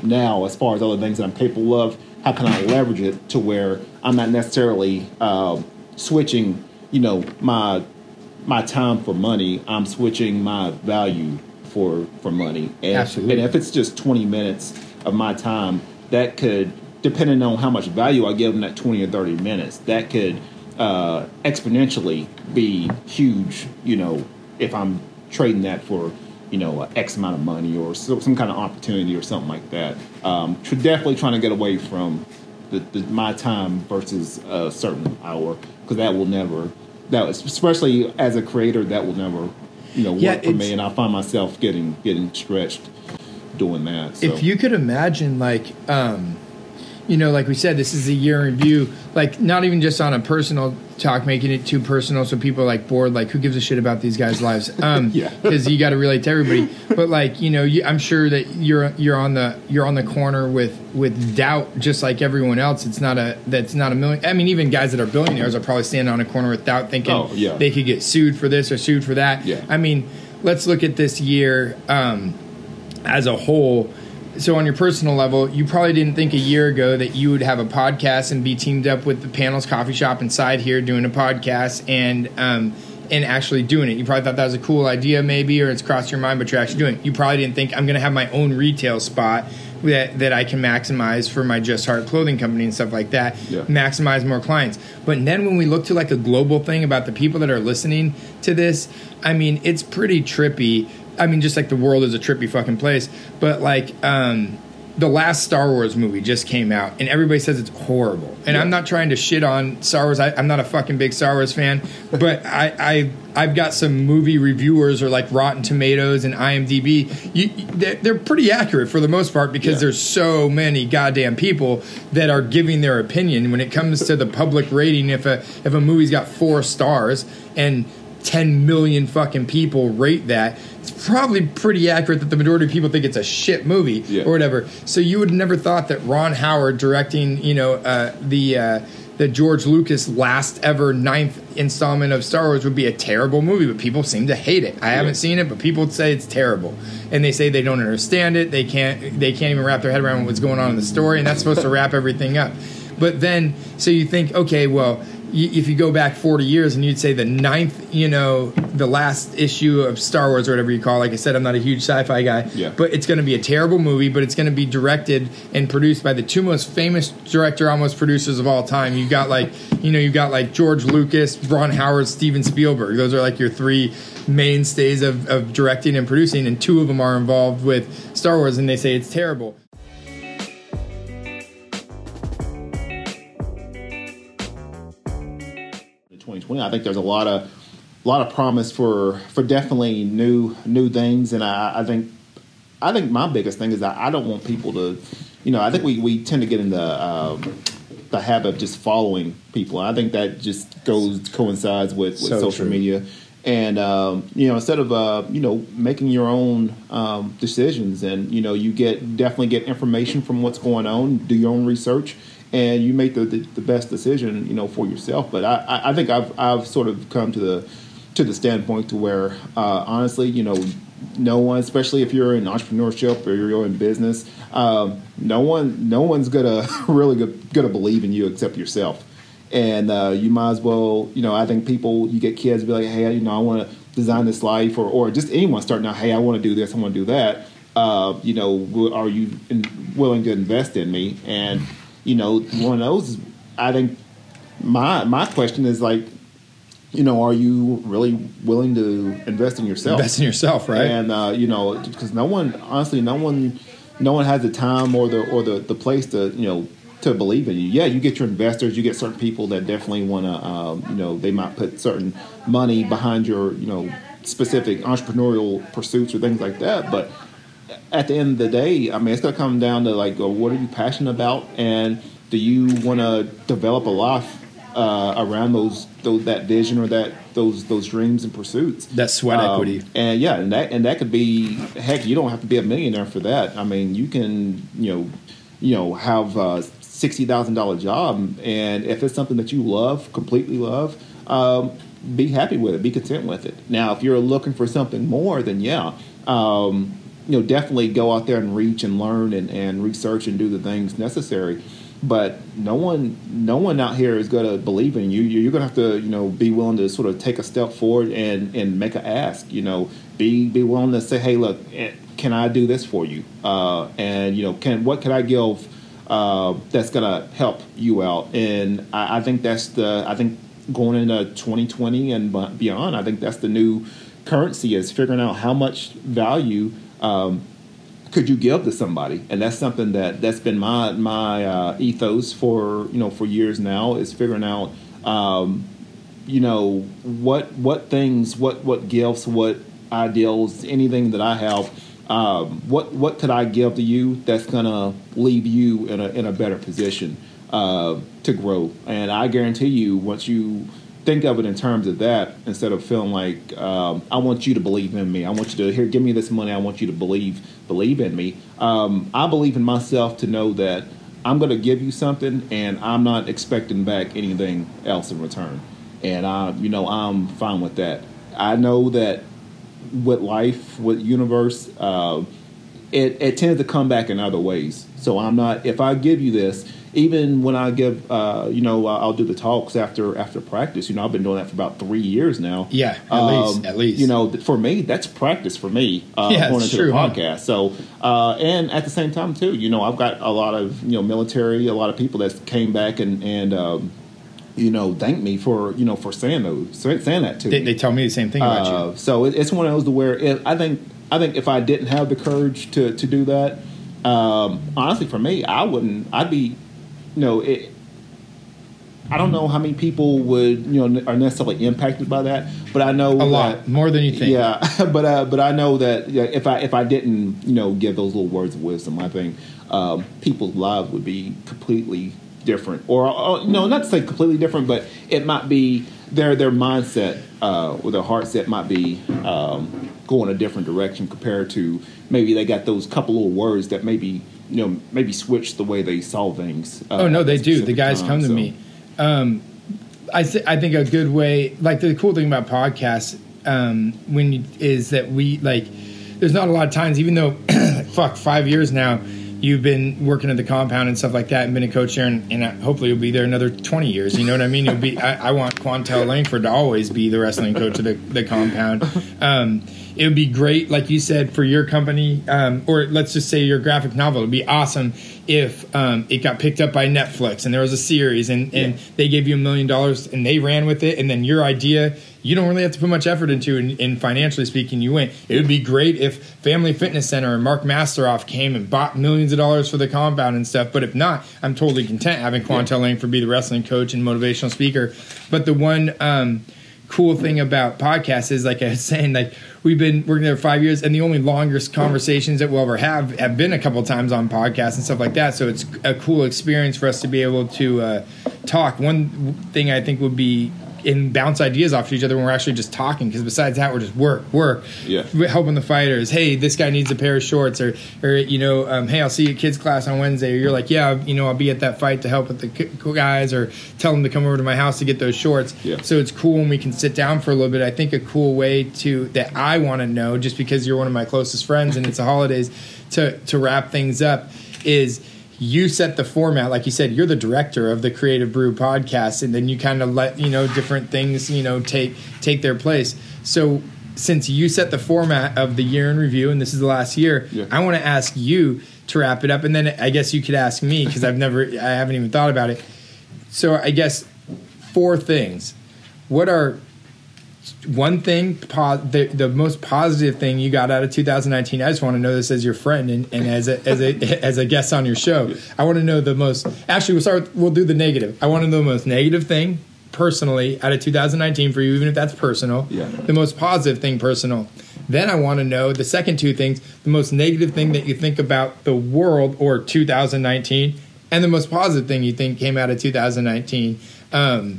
now as far as other things that I'm capable of. How can I leverage it to where I'm not necessarily switching, my time for money? I'm switching my value for money. And, absolutely. And if it's just 20 minutes of my time, that could, depending on how much value I give in that 20 or 30 minutes, that could exponentially be huge, if I'm trading that for, X amount of money or some kind of opportunity or something like that. Definitely trying to get away from my time versus a certain hour, because that will never... That was, especially as a creator, that will never, work for me, and I find myself getting stretched doing that. So. If you could imagine, like we said, this is a year in review. Like, not even just on a personal talk, making it too personal, so people are bored. Like, who gives a shit about these guys' lives? Yeah, because you got to relate to everybody. But I'm sure that you're on the corner with doubt, just like everyone else. That's not a million. I mean, even guys that are billionaires are probably standing on a corner with doubt, thinking they could get sued for this or sued for that. Yeah. I mean, let's look at this year as a whole. So on your personal level, you probably didn't think a year ago that you would have a podcast and be teamed up with the Panels Coffee Shop inside here doing a podcast and actually doing it. You probably thought that was a cool idea maybe, or it's crossed your mind, but you're actually doing it. You probably didn't think, I'm going to have my own retail spot that I can maximize for my Just Heart clothing company and stuff like that, maximize more clients. But then when we look to a global thing about the people that are listening to this, I mean, it's pretty trippy. I mean, just the world is a trippy fucking place. But the last Star Wars movie just came out, and everybody says it's horrible. And I'm not trying to shit on Star Wars. I'm not a fucking big Star Wars fan. But I've got some movie reviewers or Rotten Tomatoes and IMDb. They're pretty accurate for the most part, because there's so many goddamn people that are giving their opinion when it comes to the public rating. If a movie's got 4 stars and 10 million fucking people rate that, it's probably pretty accurate that the majority of people think it's a shit movie or whatever. So you would never thought that Ron Howard directing, the George Lucas last ever 9th installment of Star Wars would be a terrible movie, but people seem to hate it. I haven't seen it, but people say it's terrible, and they say they don't understand it. They can't even wrap their head around what's going on in the story, and that's supposed to wrap everything up. But then, so you think, okay, well, if you go back 40 years and you'd say the 9th, the last issue of Star Wars or whatever you call it, like I said, I'm not a huge sci-fi guy, but it's going to be a terrible movie, but it's going to be directed and produced by the 2 most famous producers of all time. You've got George Lucas, Ron Howard, Steven Spielberg. Those are your 3 mainstays of directing and producing, and 2 of them are involved with Star Wars, and they say it's terrible. I think there's a lot of promise for definitely new things, and I think my biggest thing is that I don't want people to, I think we tend to get in the habit of just following people. I think that just coincides with so social media, and instead of making your own decisions, and you definitely get information from what's going on, do your own research. And you make the best decision, for yourself. But I think I've sort of come to the standpoint to where, honestly, no one, especially if you're in entrepreneurship or you're in business, no one's gonna really gonna believe in you except yourself. And you might as well, I think you get kids be like, hey, I want to design this life, or just anyone starting out, hey, I want to do this, I want to do that. Are you willing to invest in me? And one of those, I think my question is are you really willing to invest in yourself? Invest in yourself, right? And because no one, honestly, no one has the time or the place to believe in you. Yeah, you get your investors, you get certain people that definitely want to, they might put certain money behind your, specific entrepreneurial pursuits or things like that. But at the end of the day, I mean, it's going to come down to like, what are you passionate about, and do you want to develop a life around those that vision or those dreams and pursuits? That sweat equity, and that could be, heck, you don't have to be a millionaire for that. I mean, you can have a $60,000 job, and if it's something that you love, completely love, be happy with it, be content with it. Now, if you're looking for something more, then definitely go out there and reach and learn and research and do the things necessary. But no one out here is going to believe in you. You're going to have to, be willing to sort of take a step forward and make an ask. Be willing to say, hey, look, can I do this for you? What can I give that's going to help you out? And I think I think going into 2020 and beyond, I think that's the new currency, is figuring out how much value could you give to somebody. And that's something that's been my ethos for years now, is figuring out what things, what gifts, what ideals, anything that I have, what could I give to you that's gonna leave you in a better position to grow. And I guarantee you, once you think of it in terms of that, instead of feeling like I want you to believe in me, I want you to, here, give me this money, I want you to believe in me. I believe in myself to know that I'm going to give you something, and I'm not expecting back anything else in return. And I'm fine with that. I know that with life, with universe, it tends to come back in other ways. So I'm not, if I give you this. Even when I give, I'll do the talks after practice. I've been doing that for about 3 years now. Yeah, at least. For me, that's practice for me going into the podcast. Huh? So, and at the same time too, I've got a lot of military, a lot of people that came back and thanked me for saying that to me. They tell me the same thing about you. So it's one of those where I think if I didn't have the courage to do that, honestly, for me, I wouldn't. I'd be. I don't know how many people would are necessarily impacted by that, but I know a lot more than you think. Yeah, but I know that if I didn't give those little words of wisdom, I think people's lives would be completely different, or not to say completely different, but it might be their mindset or their heart set might be going a different direction compared to maybe they got those couple little words that maybe. Maybe switch the way they solve things. Oh, no, they do. The guys come to me. I think a good way, like the cool thing about podcasts is that we, like, there's not a lot of times, even though, 5 years now, you've been working at the Compound and stuff like that and been a coach there, and hopefully you'll be there another 20 years. You know what I mean? You'll be. I want Quantel Langford to always be the wrestling coach of the Compound. It would be great, like you said, for your company, or let's just say your graphic novel. It would be awesome if it got picked up by Netflix and there was a series and they gave you $1 million and they ran with it, and then your idea, you don't really have to put much effort into it, and financially speaking, you win. It would be great if Family Fitness Center and Mark Masteroff came and bought millions of dollars for the Compound and stuff, but if not, I'm totally content having Quantel Langford be the wrestling coach and motivational speaker. But the one... cool thing about podcasts is, like I was saying, like we've been working there 5 years, and the only longest conversations that we'll ever have been a couple times on podcasts and stuff like that. So it's a cool experience for us to be able to talk. One thing I think would be and bounce ideas off to each other when we're actually just talking, because besides that, we're just work. Yeah, we're helping the fighters. Hey, this guy needs a pair of shorts, or hey, I'll see you at kids class on Wednesday. Or you're like, yeah, I'll be at that fight to help with the guys, or tell them to come over to my house to get those shorts. Yeah. So it's cool when we can sit down for a little bit. I think a cool way that I want to know, just because you're one of my closest friends and it's the holidays, to wrap things up is. You set the format, like you said. You're the director of the Creative Brew podcast, and then you kind of let different things take their place. So since you set the format of the year in review, and this is the last year, I want to ask you to wrap it up, and then I guess you could ask me, because I haven't even thought about it. So I guess 4 things. What are one thing, the most positive thing you got out of 2019, I just want to know this as your friend and as a guest on your show. I want to know the most. Actually, we'll do the negative. I want to know the most negative thing personally out of 2019 for you, even if that's personal. Yeah. The most positive thing personal. Then I want to know the second two things, the most negative thing that you think about the world or 2019, and the most positive thing you think came out of 2019. I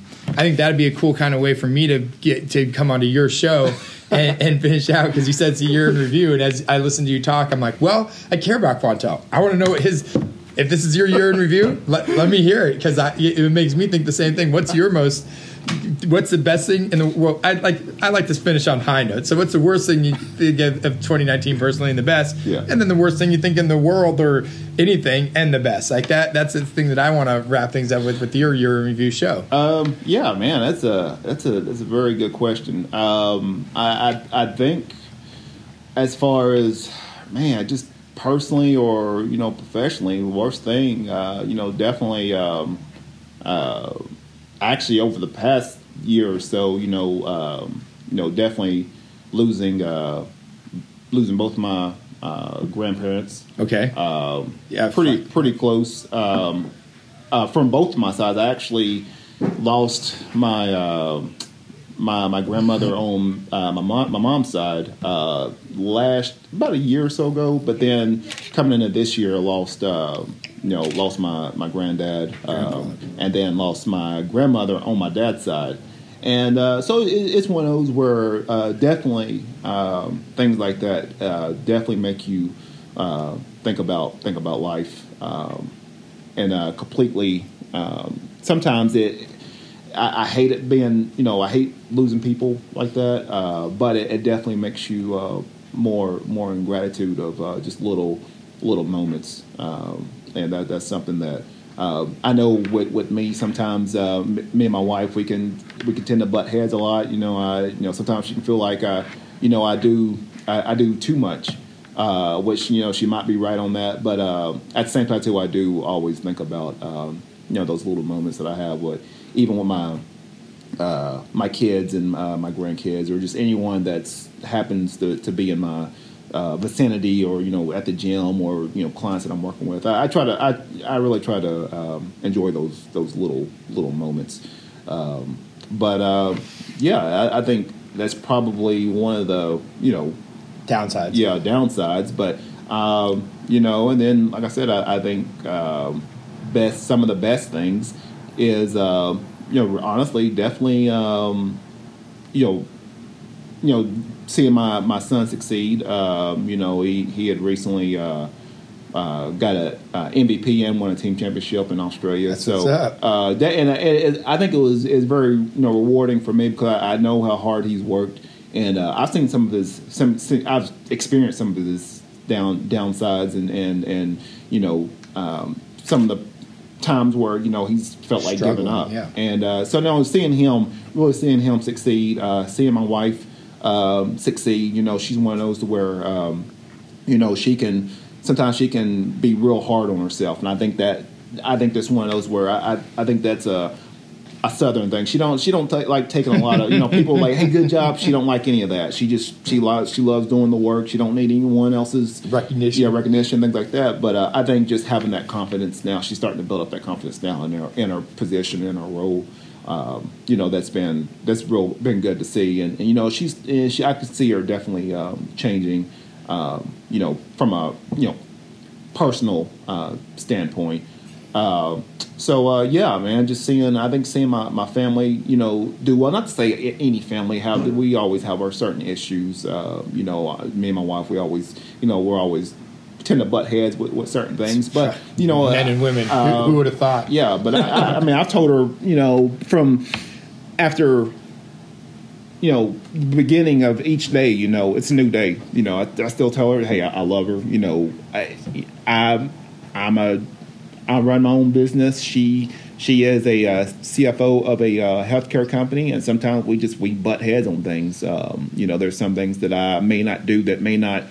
think that'd be a cool kind of way for me to get to come onto your show and finish out, because you said it's a year in review, and as I listen to you talk, I'm like, well, I care about Quantel. I want to know what his. If this is your year in review, let me hear it, because it makes me think the same thing. What's the best thing in the world? I like to finish on high notes. So what's the worst thing you think of 2019 personally, and the best? Yeah. And then the worst thing you think in the world or anything, and the best. Like that's the thing that I want to wrap things up with your year in review show. Yeah, man, that's a very good question. I think as far as, man, just personally or, you know, professionally, the worst thing, definitely actually over the past year or so, definitely losing both my grandparents. Okay. Pretty close from both my sides. I actually lost my my grandmother on my mom's side about a year or so ago, but then coming into this year, lost my granddad, and then lost my grandmother on my dad's side, and so it's one of those where definitely things like that definitely make you think about life, and completely. Sometimes I hate it being, I hate losing people like that, but it definitely makes you more in gratitude of just little moments, and that's something that I know with me sometimes. Me and my wife, we can tend to butt heads a lot. Sometimes she can feel like I do too much, which she might be right on that, but at the same time too, I do always think about those little moments that I have with. Even with my kids and my grandkids, or just anyone that happens to be in my vicinity, or at the gym, or clients that I'm working with, I really try to enjoy those little moments. I think that's probably one of the downsides. Yeah, downsides. But and then like I said, I think some of the best things. Is honestly, definitely seeing my son succeed. He had recently got a MVP and won a team championship in Australia. That's so what's up. I think it's very rewarding for me, because I know how hard he's worked, and I've experienced some of his downsides and some of the times where he's felt like giving up, yeah. And so now seeing him succeed, seeing my wife succeed, she's one of those where she can be real hard on herself, and I think that's one of those where I think that's a Southern thing. She don't like taking a lot of people like, hey, good job. She don't like any of that. She loves doing the work. She don't need anyone else's recognition, things like that. But I think just having that confidence now, she's starting to build up that confidence now in her position, in her role. That's been good to see. And I could see her definitely changing. From a personal standpoint. Just seeing my family, do well. Not to say any family have, we always have our certain issues. Me and my wife, we're always tend to butt heads with certain things, but men and women, who would have thought? Yeah, but I've told her, from after. The beginning of each day, it's a new day. I still tell her, hey, I love her. I run my own business. She is a CFO of a healthcare company, and sometimes we butt heads on things. There's some things that I may not do that may not,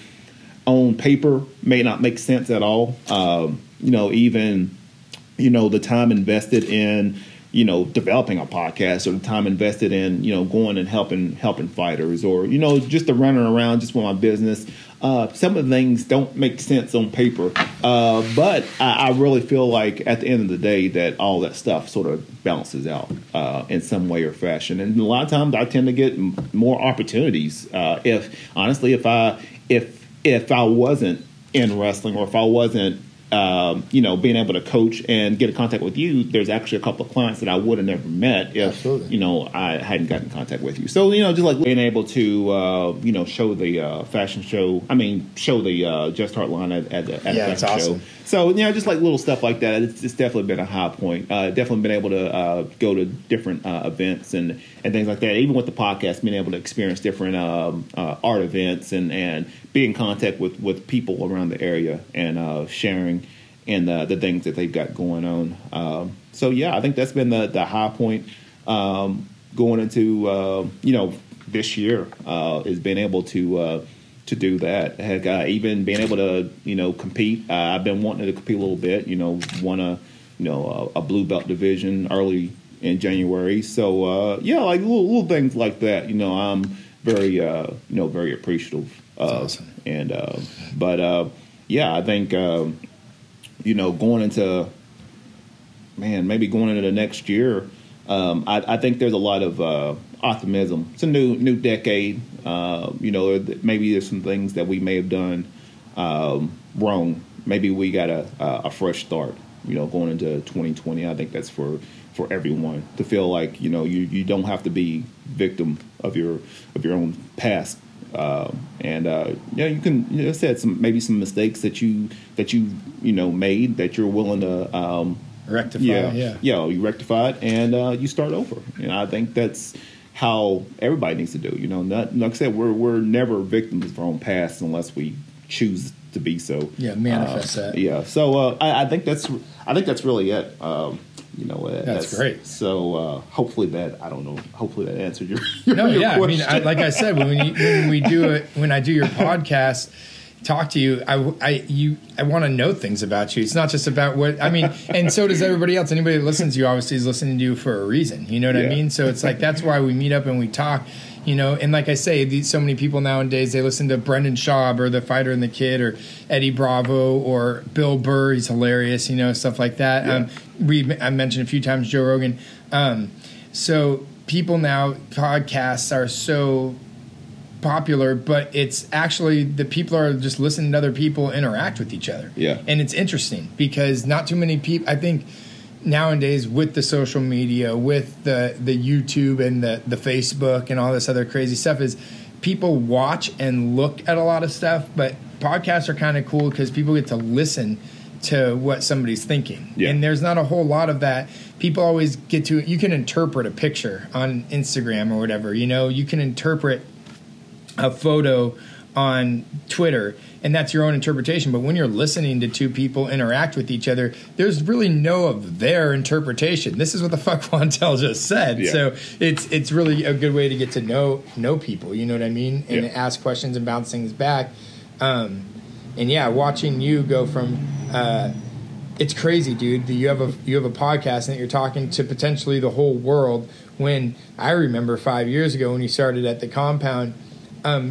on paper, may not make sense at all. Even the time invested in you know, developing a podcast, or the time invested in, you know, going and helping fighters, or, you know, just the running around just with my business. Some of the things don't make sense on paper, but I really feel like at the end of the day that all that stuff sort of balances out in some way or fashion. And a lot of times I tend to get more opportunities if I wasn't in wrestling, or if I wasn't being able to coach and get in contact with you. There's actually a couple of clients that I would have never met if, you know, I hadn't gotten in contact with you. So, you know, just like being able to, show the fashion show, show the Just Heart line at the fashion show. So, you know, just like little stuff like that. It's definitely been a high point. Definitely been able to go to different events and things like that. Even with the podcast, being able to experience different art events and be in contact with people around the area and sharing and the things that they've got going on. I think that's been the high point going into, this year is being able to do that. Heck, even being able to, compete. I've been wanting to compete a little bit, won a blue belt division early in January. So, like little things like that, I'm very, very appreciative. Awesome. And I think going into the next year, I think there's a lot of optimism. It's a new decade. Maybe there's some things that we may have done wrong. Maybe we got a fresh start. Going into 2020, I think that's for everyone to feel like you don't have to be victim of your own past. You can, I said some mistakes that you made that you're willing to rectify. You rectify it and you start over. And I think that's how everybody needs to do. Like I said, we're never victims of our own past unless we choose to be so. Yeah, manifest that. Yeah, so I think that's really it. That's great. So hopefully that hopefully that answered your question. Like I said, when I do your podcast, talk to you, I want to know things about you. It's not just about and so does everybody else. Anybody that listens to you obviously is listening to you for a reason. You know what I mean? So it's like, that's why we meet up and we talk. And like I say, so many people nowadays, they listen to Brendan Schaub or The Fighter and the Kid or Eddie Bravo or Bill Burr. He's hilarious, stuff like that. Yeah. I mentioned a few times Joe Rogan. So people now, podcasts are so popular, but it's actually the people are just listening to other people interact with each other. Yeah. And it's interesting because not too many people, I think, nowadays, with the social media, with the YouTube and the Facebook and all this other crazy stuff, is people watch and look at a lot of stuff. But podcasts are kind of cool because people get to listen to what somebody's thinking. Yeah. And there's not a whole lot of that. People always get to – you can interpret a picture on Instagram or whatever. You can interpret a photo on Twitter, and that's your own interpretation. But when you're listening to two people interact with each other, there's really no of their interpretation. This is what the fuck Quantel just said. Yeah. So it's really a good way to get to know people. You know what I mean? And ask questions and bounce things back. Watching you go from it's crazy, dude. That you have a podcast and that you're talking to potentially the whole world. When I remember 5 years ago when you started at the Compound.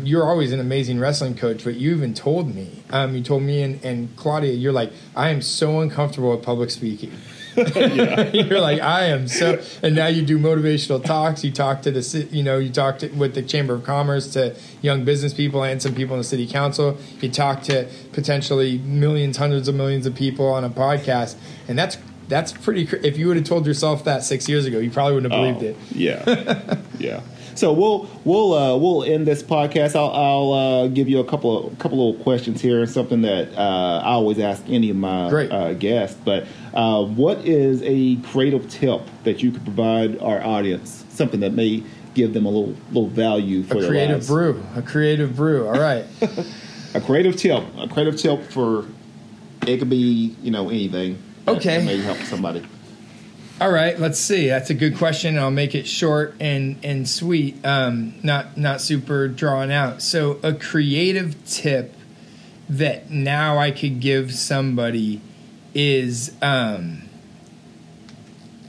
You're always an amazing wrestling coach, but you even told me. You told me and Claudia, you're like, I am so uncomfortable with public speaking. You're like, I am so. And now you do motivational talks. You talk to with the Chamber of Commerce, to young business people and some people in the city council. You talk to potentially millions, hundreds of millions of people on a podcast, and that's pretty. If you would have told yourself that 6 years ago, you probably wouldn't have believed it. Yeah, yeah. So we'll end this podcast. I'll give you a couple little questions here, something that I always ask any of my guests. But what is a creative tip that you could provide our audience? Something that may give them a little value for their lives. A creative brew. All right. A creative tip for it could be anything. Okay. That may help somebody. All right, let's see. That's a good question. I'll make it short and sweet, not super drawn out. So a creative tip that now I could give somebody is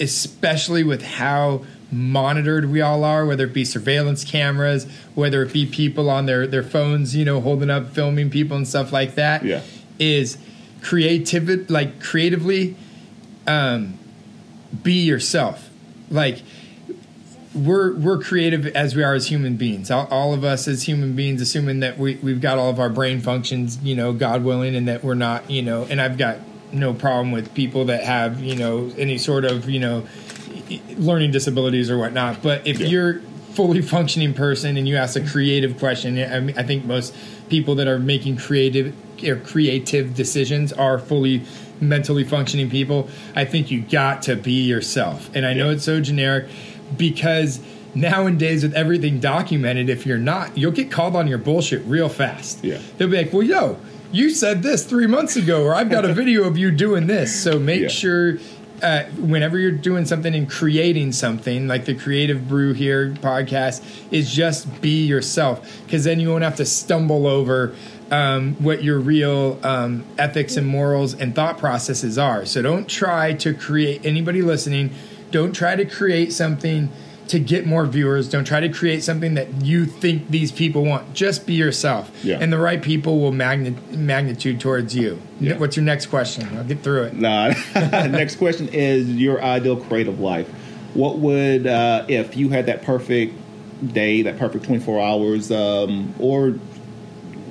especially with how monitored we all are, whether it be surveillance cameras, whether it be people on their phones, you know, holding up, filming people and stuff like that, yeah, is creativity, like creatively be yourself. Like we're creative as we are as human beings, all of us as human beings, assuming that we've got all of our brain functions, you know, God willing, and that we're not, you know, and I've got no problem with people that have, you know, any sort of, you know, learning disabilities or whatnot. But if you're fully functioning person and you ask a creative question, I mean, I think most people that are making creative decisions are fully mentally functioning people. I think you got to be yourself. And I know it's so generic because nowadays with everything documented, if you're not, you'll get called on your bullshit real fast. Yeah. They'll be like, well, yo, you said this 3 months ago, or I've got a video of you doing this. So make sure whenever you're doing something and creating something, like the Creative Brew here podcast, is just be yourself, because then you won't have to stumble over what your real ethics and morals and thought processes are. So don't try to create, anybody listening, don't try to create something to get more viewers. Don't try to create something that you think these people want. Just be yourself. Yeah. And the right people will magnitude towards you. Yeah. What's your next question? I'll get through it. Nah. Next question is your ideal creative life. What would, if you had that perfect day, that perfect 24 hours, or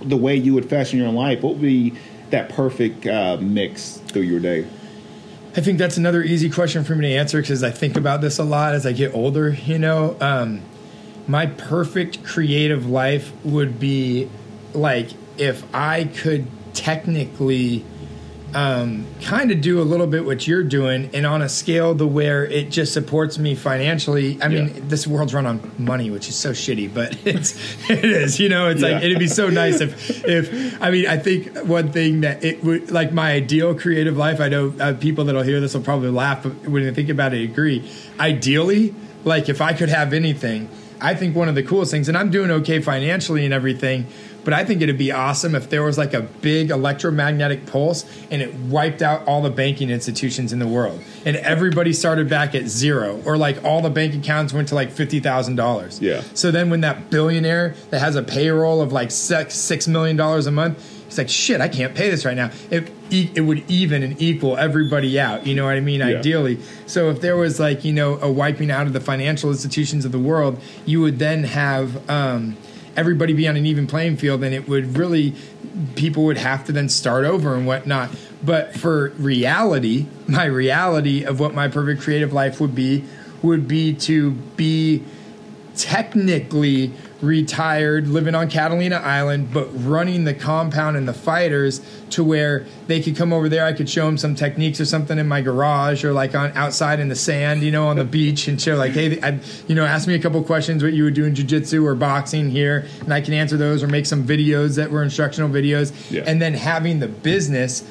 the way you would fashion your life, what would be that perfect mix through your day? I think that's another easy question for me to answer because I think about this a lot as I get older. You know, my perfect creative life would be like if I could technically kind of do a little bit what you're doing, and on a scale to where it just supports me financially. I mean, this world's run on money, which is so shitty, but it is. You know, it's like it'd be so nice if I mean, I think one thing that it would, like my ideal creative life, I know people that'll hear this will probably laugh, but when they think about it, agree. Ideally, like if I could have anything, I think one of the coolest things, and I'm doing okay financially and everything, but I think it'd be awesome if there was like a big electromagnetic pulse and it wiped out all the banking institutions in the world and everybody started back at zero, or like all the bank accounts went to like $50,000. Yeah. So then when that billionaire that has a payroll of like $6 million a month, it's like, shit, I can't pay this right now. It would even and equal everybody out. You know what I mean? Yeah. Ideally. So if there was like, you know, a wiping out of the financial institutions of the world, you would then have everybody be on an even playing field, and it would really, people would have to then start over and whatnot. But for reality, my reality of what my perfect creative life would be to be technically retired, living on Catalina Island, but running the Compound and the fighters to where they could come over there. I could show them some techniques or something in my garage, or like on outside in the sand, you know, on the beach, and show like, hey, you know, ask me a couple questions what you would do in jiu-jitsu or boxing here, and I can answer those, or make some videos that were instructional videos, and then having the business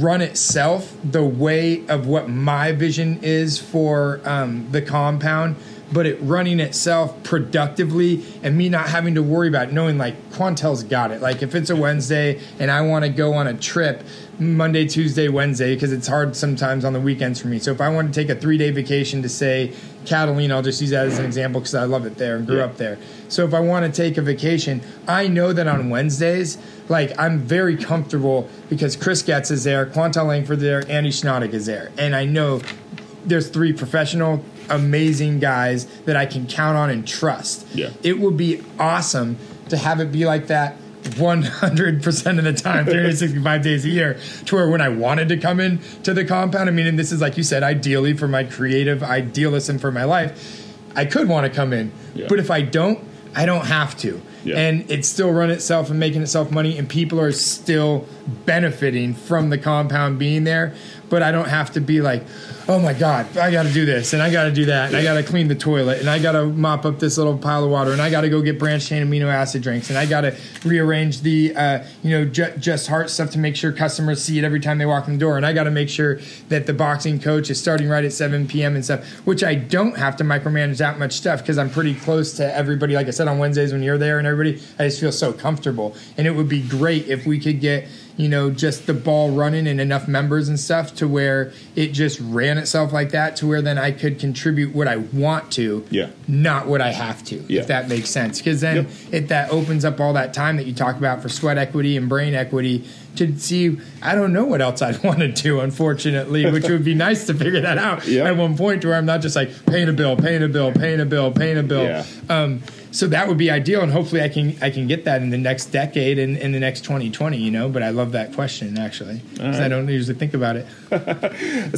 run itself the way of what my vision is for the Compound, but it running itself productively and me not having to worry about it, knowing like Quantel's got it. Like if it's a Wednesday and I want to go on a trip Monday, Tuesday, Wednesday, because it's hard sometimes on the weekends for me. So if I want to take a 3-day vacation to, say, Catalina, I'll just use that as an example because I love it there and grew up there. So if I want to take a vacation, I know that on Wednesdays, like I'm very comfortable because Chris Getz is there, Quantel Langford there, Andy Schnoddick is there. And I know there's 3 professional amazing guys that I can count on and trust. Yeah. It would be awesome to have it be like that 100% of the time, 365 days a year, to where when I wanted to come in to the Compound, I mean, and this is like you said, ideally for my creative idealism for my life, I could want to come in. Yeah. But if I don't, I don't have to. Yeah. And it's still run itself and making itself money, and people are still benefiting from the Compound being there. But I don't have to be like, oh my God, I got to do this and I got to do that and I got to clean the toilet and I got to mop up this little pile of water and I got to go get branched chain amino acid drinks and I got to rearrange the, you know, Just Heart stuff to make sure customers see it every time they walk in the door, and I got to make sure that the boxing coach is starting right at 7 p.m. and stuff, which I don't have to micromanage that much stuff because I'm pretty close to everybody. Like I said, on Wednesdays when you're there and everybody, I just feel so comfortable. And it would be great if we could get, you know, just the ball running and enough members and stuff to where it just ran itself like that to where then I could contribute what I want to, not what I have to, if that makes sense. Because then it that opens up all that time that you talk about for sweat equity and brain equity to see, I don't know what else I'd want to do, unfortunately, which would be nice to figure that out at one point to where I'm not just like paying a bill. Yeah. So that would be ideal, and hopefully I can get that in the next decade and in the next 2020, you know. But I love that question, actually, because I don't usually think about it.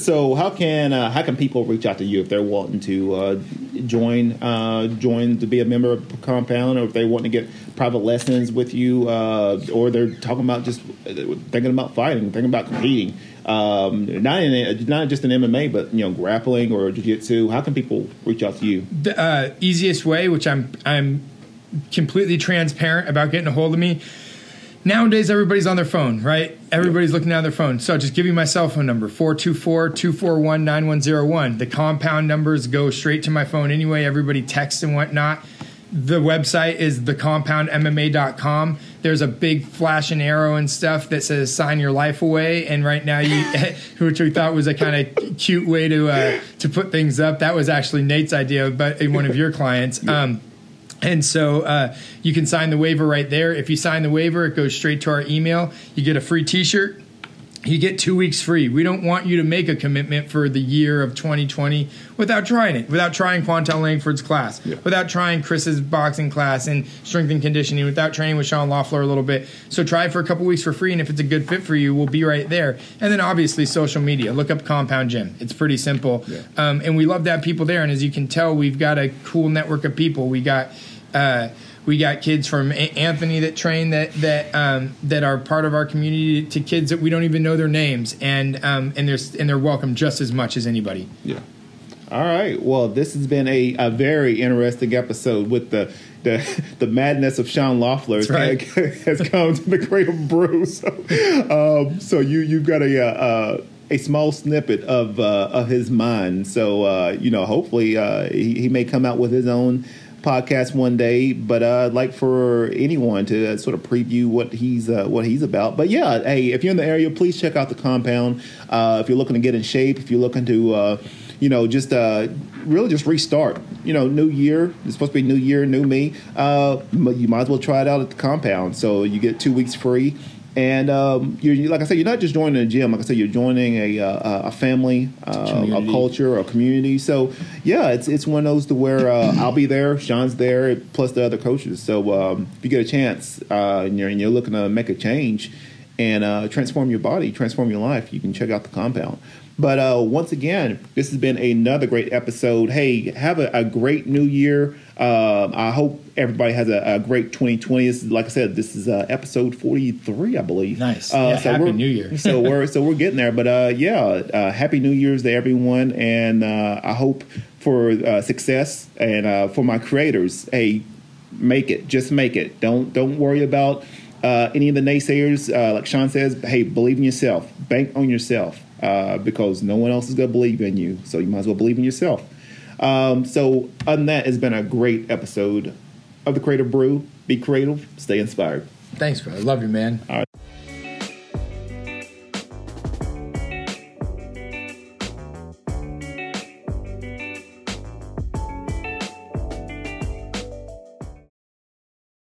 So how can people reach out to you if they're wanting to join to be a member of Compound, or if they want to get private lessons with you, or they're talking about just thinking about fighting, thinking about competing, not just in MMA, but, you know, grappling or jiu-jitsu? How can people reach out to you? The easiest way, which I'm completely transparent about getting a hold of me. Nowadays, everybody's on their phone, right? Everybody's looking down their phone. So I'll just give you my cell phone number, 424-241-9101. The Compound numbers go straight to my phone anyway. Everybody texts and whatnot. The website is thecompoundmma.com. There's a big flashing arrow and stuff that says sign your life away. And right now, which we thought was a kind of cute way to put things up. That was actually Nate's idea, but one of your clients. And so you can sign the waiver right there. If you sign the waiver, it goes straight to our email. You get a free T-shirt. You get 2 weeks free. We don't want you to make a commitment for the year of 2020 without trying it, without trying Quantel Langford's class, without trying Chris's boxing class and strength and conditioning, without training with Sean Loeffler a little bit. So try it for a couple weeks for free, and if it's a good fit for you, we'll be right there. And then obviously social media. Look up Compound Gym. It's pretty simple. Yeah. And we love to have people there. And as you can tell, we've got a cool network of people. We got kids from Anthony that train that are part of our community, to kids that we don't even know their names, and they're welcome just as much as anybody. Yeah. All right. Well, this has been a very interesting episode with the madness of Sean Loeffler has come to the Creative Brew. So you've got a small snippet of his mind. So hopefully he may come out with his own podcast one day, but I'd like for anyone to sort of preview what he's about. But hey, if you're in the area, please check out the Compound. If you're looking to get in shape, if you're looking to really just restart, new year, it's supposed to be new year, new me, you might as well try it out at the Compound. So you get 2 weeks free. And you're, like I said, you're not just joining a gym. Like I said, you're joining a family, a culture, a community. So, it's one of those to where I'll be there, Sean's there, plus the other coaches. So if you get a chance and you're looking to make a change and transform your body, transform your life, you can check out the Compound. But once again, this has been another great episode. Hey, have a great new year. I hope everybody has a great 2020. This is, like I said, this is episode 43, I believe. Nice. So happy New Year. so we're getting there. But happy New Year's to everyone, and I hope for success, and for my creators. Hey, make it. Just make it. Don't worry about any of the naysayers. Like Sean says, hey, believe in yourself. Bank on yourself. Because no one else is going to believe in you. So you might as well believe in yourself. So other than that, it's been a great episode of The Creative Brew. Be creative. Stay inspired. Thanks, bro. I love you, man. All right.